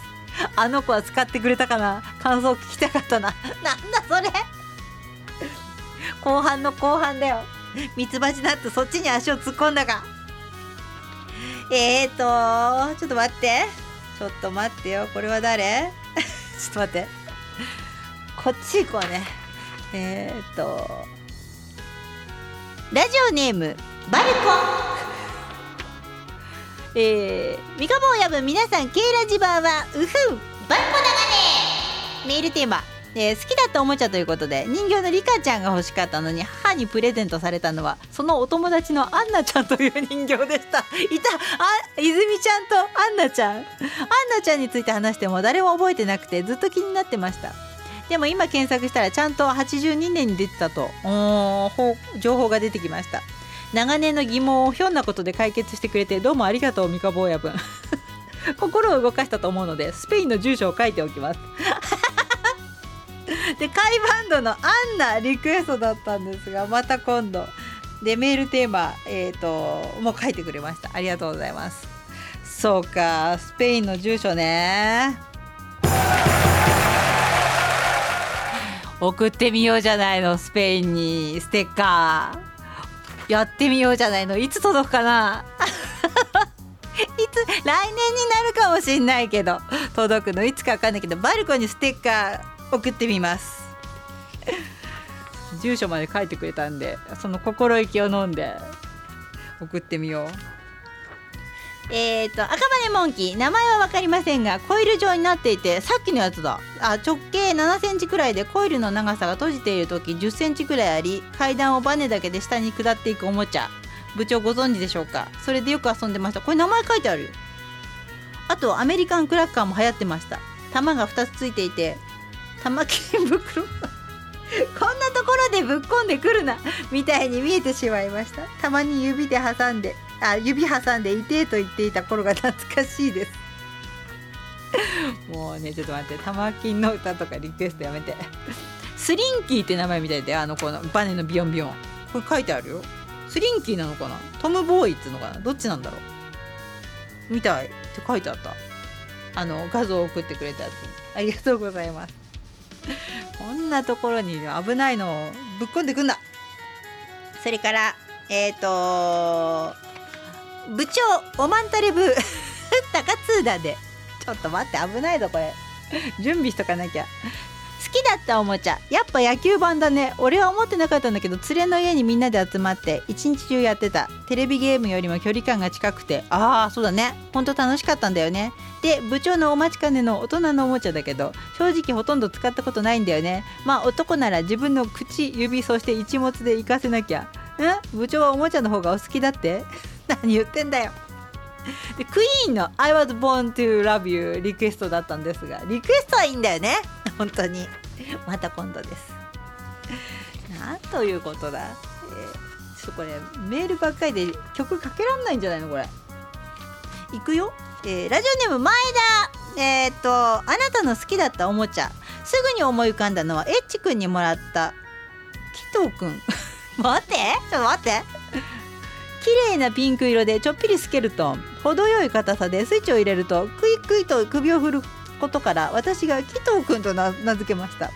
あの子は使ってくれたかな。感想聞きたかったな。なんだそれ。後半の後半だよ。ミツバチだってそっちに足を突っ込んだか。ちょっと待って、ちょっと待ってよ、これは誰。ちょっと待って、こっち行こうね。ラジオネームバルコン。三河坊やぶ皆さん、ケイラジバーはうふうバルコだがね。メールテーマ、好きだったおもちゃということで、人形のリカちゃんが欲しかったのに母にプレゼントされたのは、そのお友達のアンナちゃんという人形でした。いた、あ、泉ちゃんとアンナちゃん。アンナちゃんについて話しても誰も覚えてなくて、ずっと気になってました。でも今検索したらちゃんと82年に出てたと情報が出てきました。長年の疑問をひょんなことで解決してくれて、どうもありがとう三河坊やぶん。心を動かしたと思うので、スペインの住所を書いておきます。で、カイバンドのアンナリクエストだったんですが、また今度でメールテーマ、もう書いてくれました。ありがとうございます。そうか、スペインの住所ね。送ってみようじゃないの、スペインにステッカーやってみようじゃないの。いつ届くかな。いつ、来年になるかもしんないけど、届くのいつかわかんないけど、バルコにステッカー送ってみます。住所まで書いてくれたんで、その心意気を飲んで送ってみよう。赤羽モンキー、名前は分かりませんが、コイル状になっていて、さっきのやつだ。直径7センチくらいで、コイルの長さが閉じているとき10センチくらいあり、階段をバネだけで下に下っていくおもちゃ。部長ご存知でしょうか。それでよく遊んでました。これ名前書いてあるよ。あとアメリカンクラッカーも流行ってました。玉が2つついていて、玉金袋。こんなところでぶっこんでくるなみたいに見えてしまいました。たまに指挟んでいてと言っていた頃が懐かしいです。もうね、ちょっと待って、玉金の歌とかリクエストやめて。スリンキーって名前みたいで、このバネのビヨンビヨン、これ書いてあるよ。スリンキーなのかな、トムボーイっていうのかな、どっちなんだろうみたいって書いてあった。画像を送ってくれたやつ、ありがとうございます。こんなところに危ないのをぶっこんでくんだ。それから部長おまんたれ部高通だで。ちょっと待って、危ないぞこれ。準備しとかなきゃ。好きだったおもちゃ、やっぱ野球盤だね。俺は思ってなかったんだけど、連れの家にみんなで集まって一日中やってた。テレビゲームよりも距離感が近くて、ああそうだね、ほんと楽しかったんだよね。で、部長のお待ちかねの大人のおもちゃだけど、正直ほとんど使ったことないんだよね。まあ男なら自分の口、指、そして一物で活かせなきゃ。部長はおもちゃの方がお好きだって何言ってんだよ。で、クイーンの I was born to love you リクエストだったんですが、リクエストはいいんだよね本当に。また今度です。なんということだ。ちょっとこれメールばっかりで曲かけらんないんじゃないのこれ。いくよ。ラジオネーム前田。あなたの好きだったおもちゃ、すぐに思い浮かんだのはエッチくんにもらったキトくん。待って、ちょっと待って。綺麗なピンク色でちょっぴりスケルトン、程よい硬さでスイッチを入れるとクイクイと首を振ることから、私がキトーくんと名付けました。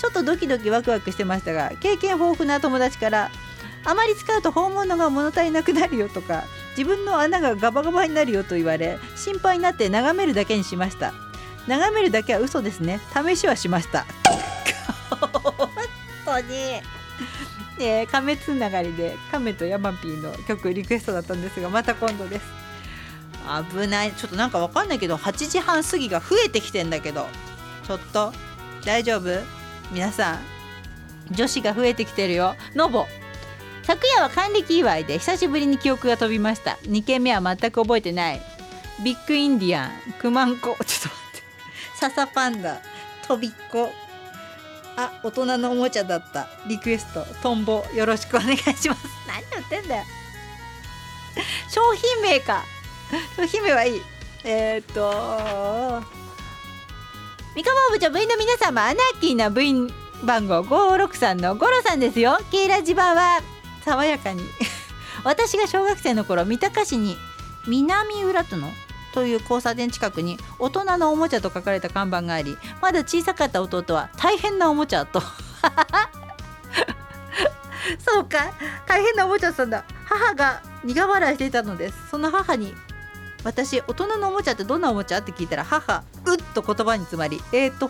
ちょっとドキドキワクワクしてましたが、経験豊富な友達から、あまり使うと本物が物足りなくなるよとか、自分の穴がガバガバになるよと言われ、心配になって眺めるだけにしました。眺めるだけは嘘ですね、試しはしました。本当にカメつながりでカメとヤマピーの曲リクエストだったんですが、また今度です。危ない、ちょっとなんかわかんないけど8時半過ぎが増えてきてんだけど、ちょっと大丈夫皆さん、女子が増えてきてるよ。ノボ、昨夜は還暦祝いで久しぶりに記憶が飛びました。2軒目は全く覚えてない。ビッグインディアン、クマンコ、ちょっと待って笹パンダ、とびっこ、あ、大人のおもちゃだった。リクエスト、トンボ、よろしくお願いします。何やってんだよ商品名か、商品名はいい。三河部長部員の皆様、アナーキーな部員番号563のゴロさんですよ。ケイラジバは爽やかに私が小学生の頃、三鷹市に南浦とのという交差点近くに大人のおもちゃと書かれた看板があり、まだ小さかった弟は大変なおもちゃとそうか、大変なおもちゃさんだ。母が苦笑いしていたのです。その母に私、大人のおもちゃってどんなおもちゃって聞いたら、母うっと言葉に詰まり、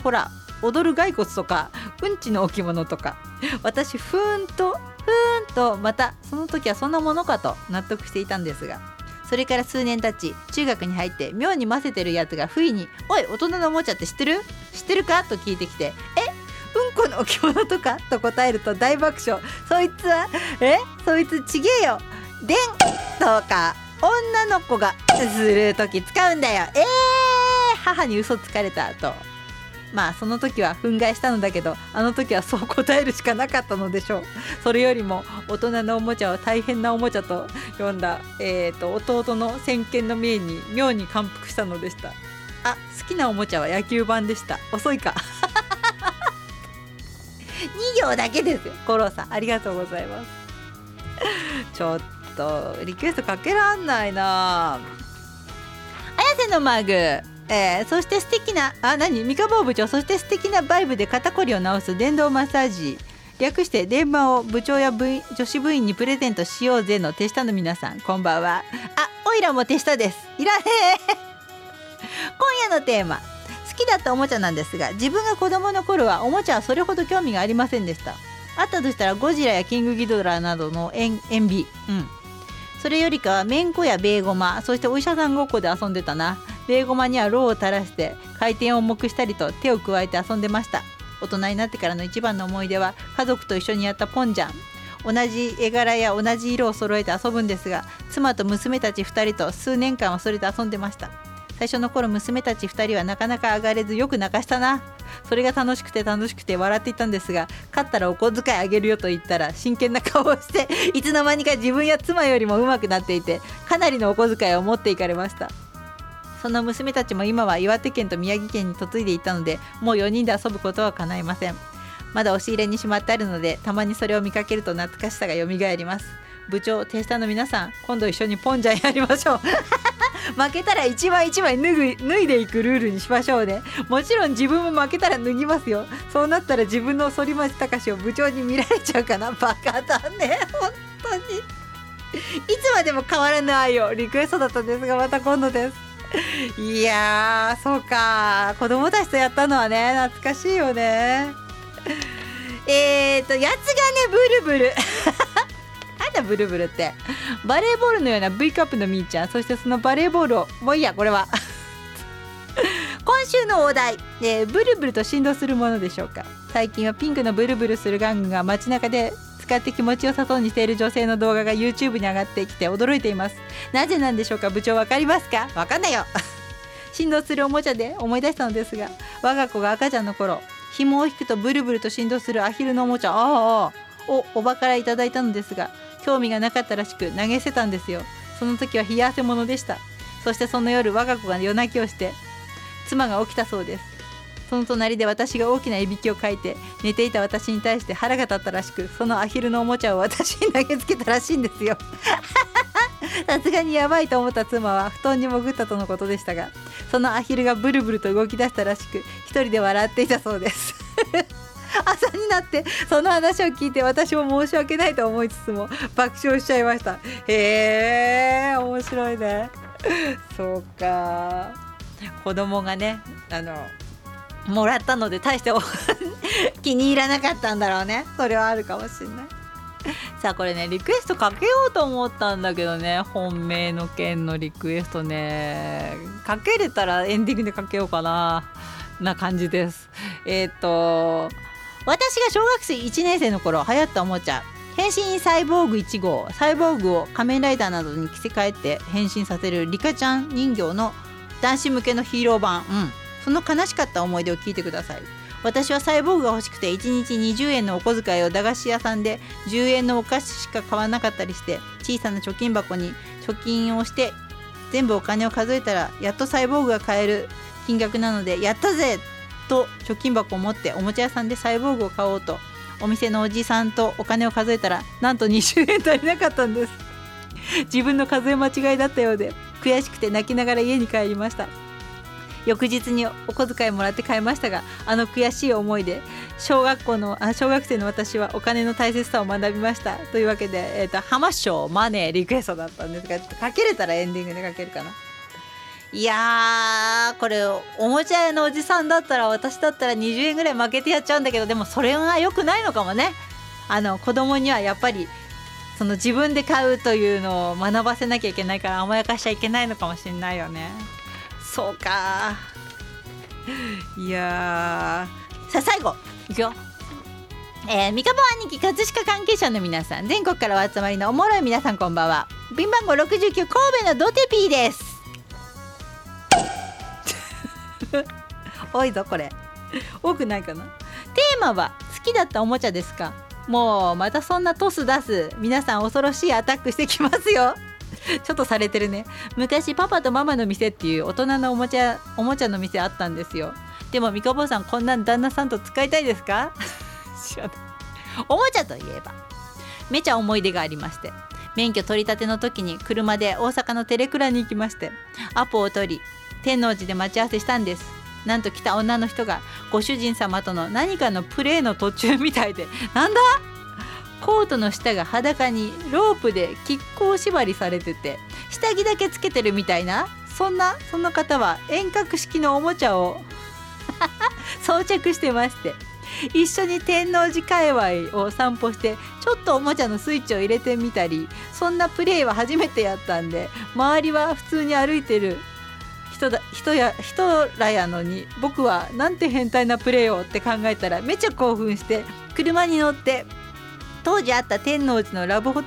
ほら踊る骸骨とかうんちの置物とか、私ふーんとまたその時はそんなものかと納得していたんですが、それから数年経ち中学に入って妙に混ぜてるやつが不意に、おい大人のおもちゃって知ってるかと聞いてきて、うんこの置物とかと答えると大爆笑。そいつはそいつちげえよ、でんとか女の子がするとき使うんだよ。母に嘘つかれたと。まあその時は憤慨したのだけど、あの時はそう答えるしかなかったのでしょう。それよりも大人のおもちゃを大変なおもちゃと呼んだ、弟の先見の明に妙に感服したのでした。あ、好きなおもちゃは野球盤でした。遅いか2行だけですよ。コロさんありがとうございます。ちょっとリクエストかけらんないな。綾瀬のマグ、そして素敵な三河部長、そして素敵なバイブで肩こりを治す電動マッサージ、略して電マを部長や女子部員にプレゼントしようぜの手下の皆さん、こんばんは。あ、おいらも手下です。いらねえ今夜のテーマ、好きだったおもちゃなんですが、自分が子どもの頃はおもちゃはそれほど興味がありませんでした。あったとしたらゴジラやキングギドラなどの塩ビ、それよりかはめんこやベーゴマ、そしてお医者さんごっこで遊んでたな。ベーゴマにはロウを垂らして回転を重くしたりと手を加えて遊んでました。大人になってからの一番の思い出は家族と一緒にやったポンジャン。同じ絵柄や同じ色を揃えて遊ぶんですが、妻と娘たち2人と数年間はそれで遊んでました。最初の頃、娘たち2人はなかなか上がれずよく泣かしたな。それが楽しくて笑っていたんですが、勝ったらお小遣いあげるよと言ったら真剣な顔をしていつの間にか自分や妻よりも上手くなっていて、かなりのお小遣いを持っていかれました。その娘たちも今は岩手県と宮城県に嫁いでいたので、もう4人で遊ぶことは叶いません。まだ押し入れにしまってあるので、たまにそれを見かけると懐かしさがよみがえります。部長、手下の皆さん、今度一緒にポンジャンやりましょう負けたら一枚一枚脱いでいくルールにしましょうね。もちろん自分も負けたら脱ぎますよ。そうなったら自分の反町隆史を部長に見られちゃうかな。バカだね、本当に。いつまでも変わらぬ愛を、リクエストだったんですが、また今度です。いやー、そうか、子供たちとやったのはね、懐かしいよね。やつがね、ブルブルブルブルってバレーボールのような V カップのみーちゃん、そしてそのバレーボールをもういいや、これは今週のお題、ブルブルと振動するものでしょうか。最近はピンクのブルブルする玩具が街中で使って気持ちよさそうにしている女性の動画が YouTube に上がってきて驚いています。なぜなんでしょうか。部長、わかりますか。わかんないよ振動するおもちゃで思い出したのですが、我が子が赤ちゃんの頃、紐を引くとブルブルと振動するアヒルのおもちゃをおばからいただいたのですが、興味がなかったらしく投げ捨てたんですよ。その時は冷や汗ものでした。そしてその夜、我が子が夜泣きをして妻が起きたそうです。その隣で私が大きないびきをかいて寝ていた私に対して腹が立ったらしく、そのアヒルのおもちゃを私に投げつけたらしいんですよさすがにやばいと思った妻は布団に潜ったとのことでしたが、そのアヒルがブルブルと動き出したらしく、一人で笑っていたそうです朝になってその話を聞いて、私も申し訳ないと思いつつも爆笑しちゃいました。へー、面白いねそうか、子供がね、もらったので大して気に入らなかったんだろうね。それはあるかもしれない。さあ、これね、リクエストかけようと思ったんだけどね、本命の件のリクエストね、かけれたらエンディングでかけようかな感じです。私が小学生1年生の頃流行ったおもちゃ、変身サイボーグ1号サイボーグを仮面ライダーなどに着せ替えて変身させるリカちゃん人形の男子向けのヒーロー版、うん、その悲しかった思い出を聞いてください。私はサイボーグが欲しくて1日20円のお小遣いを駄菓子屋さんで10円のお菓子しか買わなかったりして小さな貯金箱に貯金をして全部お金を数えたらやっとサイボーグが買える金額なのでやったぜと貯金箱を持っておもちゃ屋さんでサイボーグを買おうとお店のおじさんとお金を数えたらなんと20円足りなかったんです。自分の数え間違いだったようで悔しくて泣きながら家に帰りました。翌日にお小遣いもらって買いましたがあの悔しい思いで小学生の私はお金の大切さを学びました。というわけで、浜賞マネーリクエストだったんですがかけれたらエンディングでかけるかな。いやーこれおもちゃ屋のおじさんだったら私だったら20円ぐらい負けてやっちゃうんだけどでもそれは良くないのかもね。子供にはやっぱりその自分で買うというのを学ばせなきゃいけないから甘やかしちゃいけないのかもしれないよね。そうかいやさあ最後いくよ。三河兄貴葛飾関係者の皆さん全国からお集まりのおもろい皆さんこんばんは。便番号69神戸のドテピーです多いぞこれ多くないかな。テーマは好きだったおもちゃですか。もうまたそんなトス出す皆さん恐ろしいアタックしてきますよちょっとされてるね。昔パパとママの店っていう大人のおもちゃの店あったんですよ。でもみかぼさんこんなん旦那さんと使いたいですか知らない。おもちゃといえばめちゃ思い出がありまして免許取り立ての時に車で大阪のテレクラに行きましてアポを取り天王寺で待ち合わせしたんです。なんと来た女の人がご主人様との何かのプレーの途中みたいでなんだコートの下が裸にロープで亀甲縛りされてて下着だけつけてるみたいなそんな方は遠隔式のおもちゃを装着してまして一緒に天王寺界隈を散歩してちょっとおもちゃのスイッチを入れてみたりそんなプレーは初めてやったんで周りは普通に歩いてる人らやのに僕はなんて変態なプレーをって考えたらめちゃ興奮して車に乗って当時あった天王寺のラブホ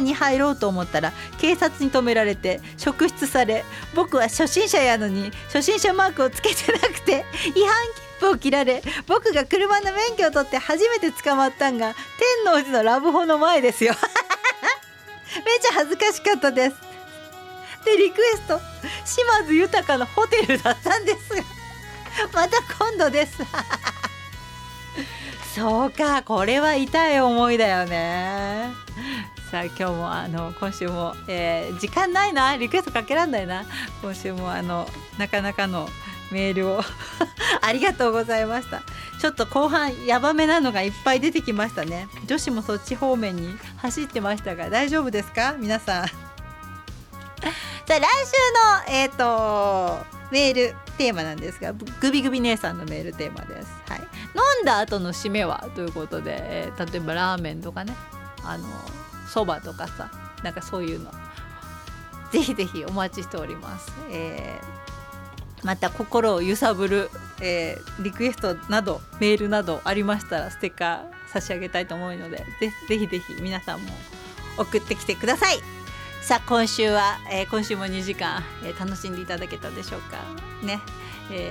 に入ろうと思ったら警察に止められて職質され僕は初心者やのに初心者マークをつけてなくて違反切符を切られ僕が車の免許を取って初めて捕まったんが天王寺のラブホの前ですよめちゃ恥ずかしかったです。でリクエスト島津豊のホテルだったんですがまた今度ですそうかこれは痛い思いだよね。さあ今日も今週も、時間ないなリクエストかけらんないな今週もなかなかのメールをありがとうございました。ちょっと後半ヤバめなのがいっぱい出てきましたね。女子もそっち方面に走ってましたが大丈夫ですか皆さんさあ来週の、メールテーマなんですがグビグビ姉さんのメールテーマです、はい、飲んだ後の締めはということで、例えばラーメンとかねそばとかさなんかそういうのぜひぜひお待ちしております、また心を揺さぶる、リクエストなどメールなどありましたらステッカー差し上げたいと思うのでぜひぜひ皆さんも送ってきてください。さあ今週も2時間、楽しんでいただけたでしょうかね、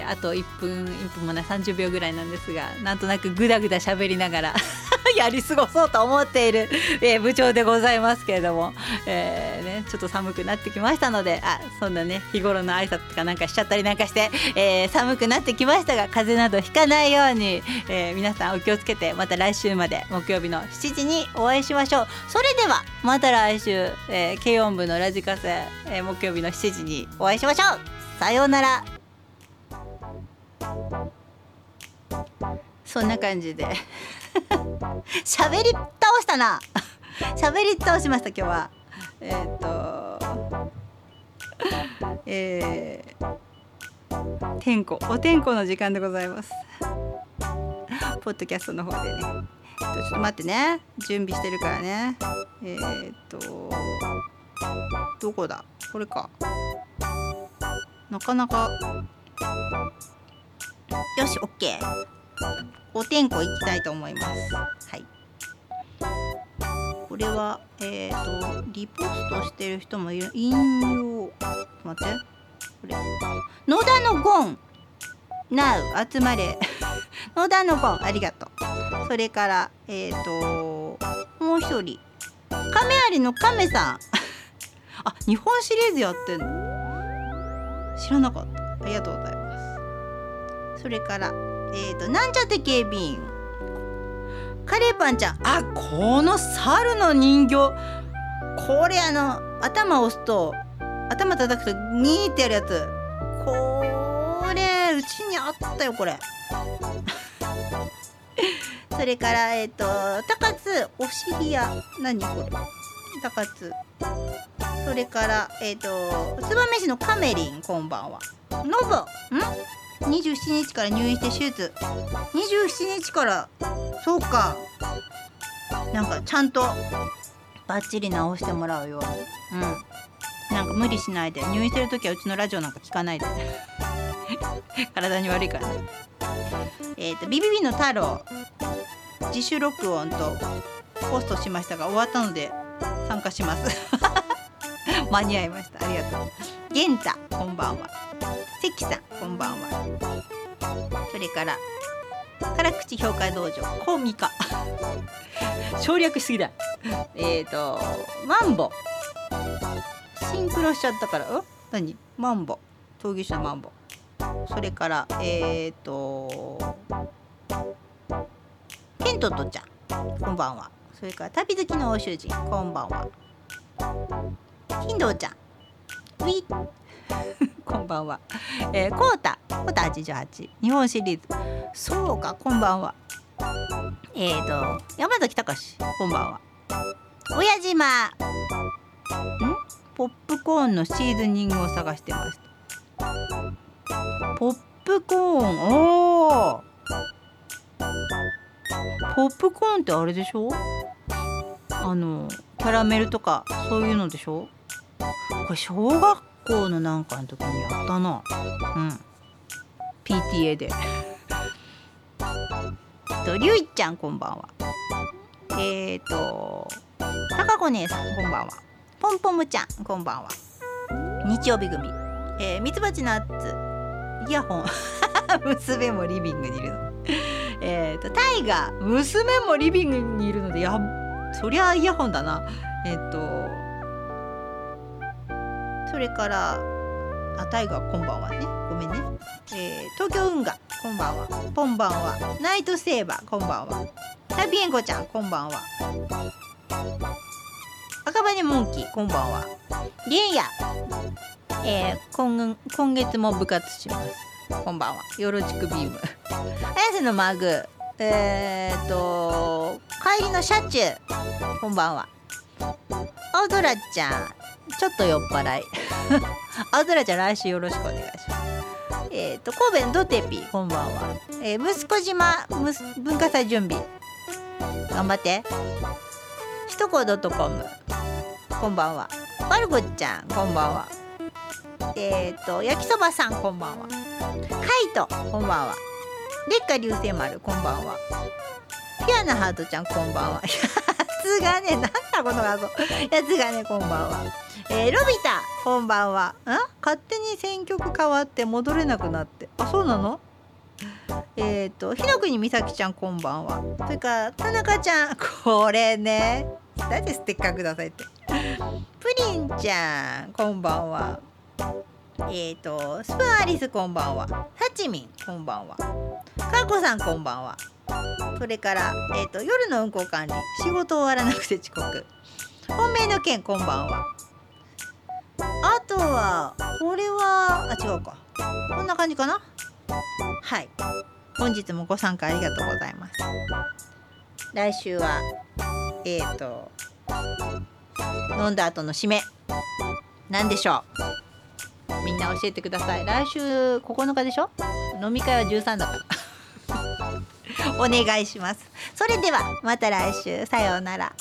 あと1分もない30秒ぐらいなんですがなんとなくぐだぐだ喋りながらやり過ごそうと思っている、部長でございますけれども、ちょっと寒くなってきましたのでそんなね日頃の挨拶とかなんかしちゃったりなんかして、寒くなってきましたが風邪などひかないように、皆さんお気をつけてまた来週まで木曜日の7時にお会いしましょう。それではまた来週、慶音部のラジカセ、木曜日の7時にお会いしましょう。さようなら。そんな感じで喋り倒したな喋り倒しました今日はお天候の時間でございます。ポッドキャストの方でねちょっと待ってね準備してるからねどこだこれかなかなかよし OK お天候いきたいと思います。はい。これはリポストしてる人もいる。引用、待って、これ野田のゴン Now 集まれ野田のゴン、ありがとう。それからもう一人亀有の亀さんあ、日本シリーズやってんの知らなかった、ありがとうございます。それからなんちゃって警備員カレーパンちゃん、あ、この猿の人形、これ頭押すと、頭叩くとニーってやるやつ、これうちにあったよこれそれから高津お尻屋、何これ高津、それから燕市のカメリン、こんばんは。ノブん27日から入院して手術、27日から、そうか、なんかちゃんとバッチリ治してもらうよ。うん、なんか無理しないで、入院してる時はうちのラジオなんか聞かないで体に悪いからね。ビビビの太郎自主録音とポストしましたが終わったので参加します間に合いました、ありがとう。げんたこんばんは、関さんこんばんは。それから辛口評価道場コミカ省略しすぎだ。マンボシンクロしちゃったから、何マンボ、闘技者マンボ。それからケントとちゃんこんばんは。それから旅好きの欧州人こんばんは。ヒンドウちゃんウィッこんばんは。コータコータ88日本シリーズ、そうか、こんばんは。山崎隆こんばんは。親島んポップコーンのシーズニングを探してました。ポップコーン、おーポップコーンってあれでしょ、キャラメルとかそういうのでしょ、これ小学校のなんかの時にやったな、うん、PTA でりゅういちゃんこんばんは。たかこ姉さんこんばんは。ぽんぽむちゃんこんばんは。日曜日組みつばちナッツイヤホン娘もリビングにいるのタイガー娘もリビングにいるので、やそりゃイヤホンだな。それからあ、タイガーこんばんはね、ごめんね。東京運河こんばんは。こんばんは。ナイトセーバーこんばんは。タビエンコちゃんこんばんは。赤羽モンキーこんばんは。ゲンヤ、今月も部活しますこんばんは。よろしくビーム綾瀬のマグ、帰りの車中こんばんは。青空ちゃんちょっと酔っ払い青空ちゃん来週よろしくお願いします。神戸のドテピこんばんは。息子島文化祭準備頑張って、ひとこドットコムこんばんは。まるこちゃんこんばんは。焼きそばさんこんばんは。カイトこんばんは。烈火流星丸こんばんは。ピアナハートちゃんこんばんは。やつがね、なんだこの画像、やつがねこんばんは。ロビタこんばんは。ん勝手に選曲変わって戻れなくなって、あ、そうなの。ひのくにみさきちゃんこんばんは。それから田中ちゃん、これね、なんでステッカーくださいってプリンちゃんこんばんは。スプーンアリスこんばんは。さちみんこんばんは。かこさんこんばんは。それから夜の運行管理仕事終わらなくて遅刻本命の件こんばんは。あとはこれはあ、違うか、こんな感じかな。はい、本日もご参加ありがとうございます。来週は飲んだ後の締めなんでしょう、みんな教えてください。来週9日でしょ、飲み会は13だからお願いします。それではまた来週、さようなら。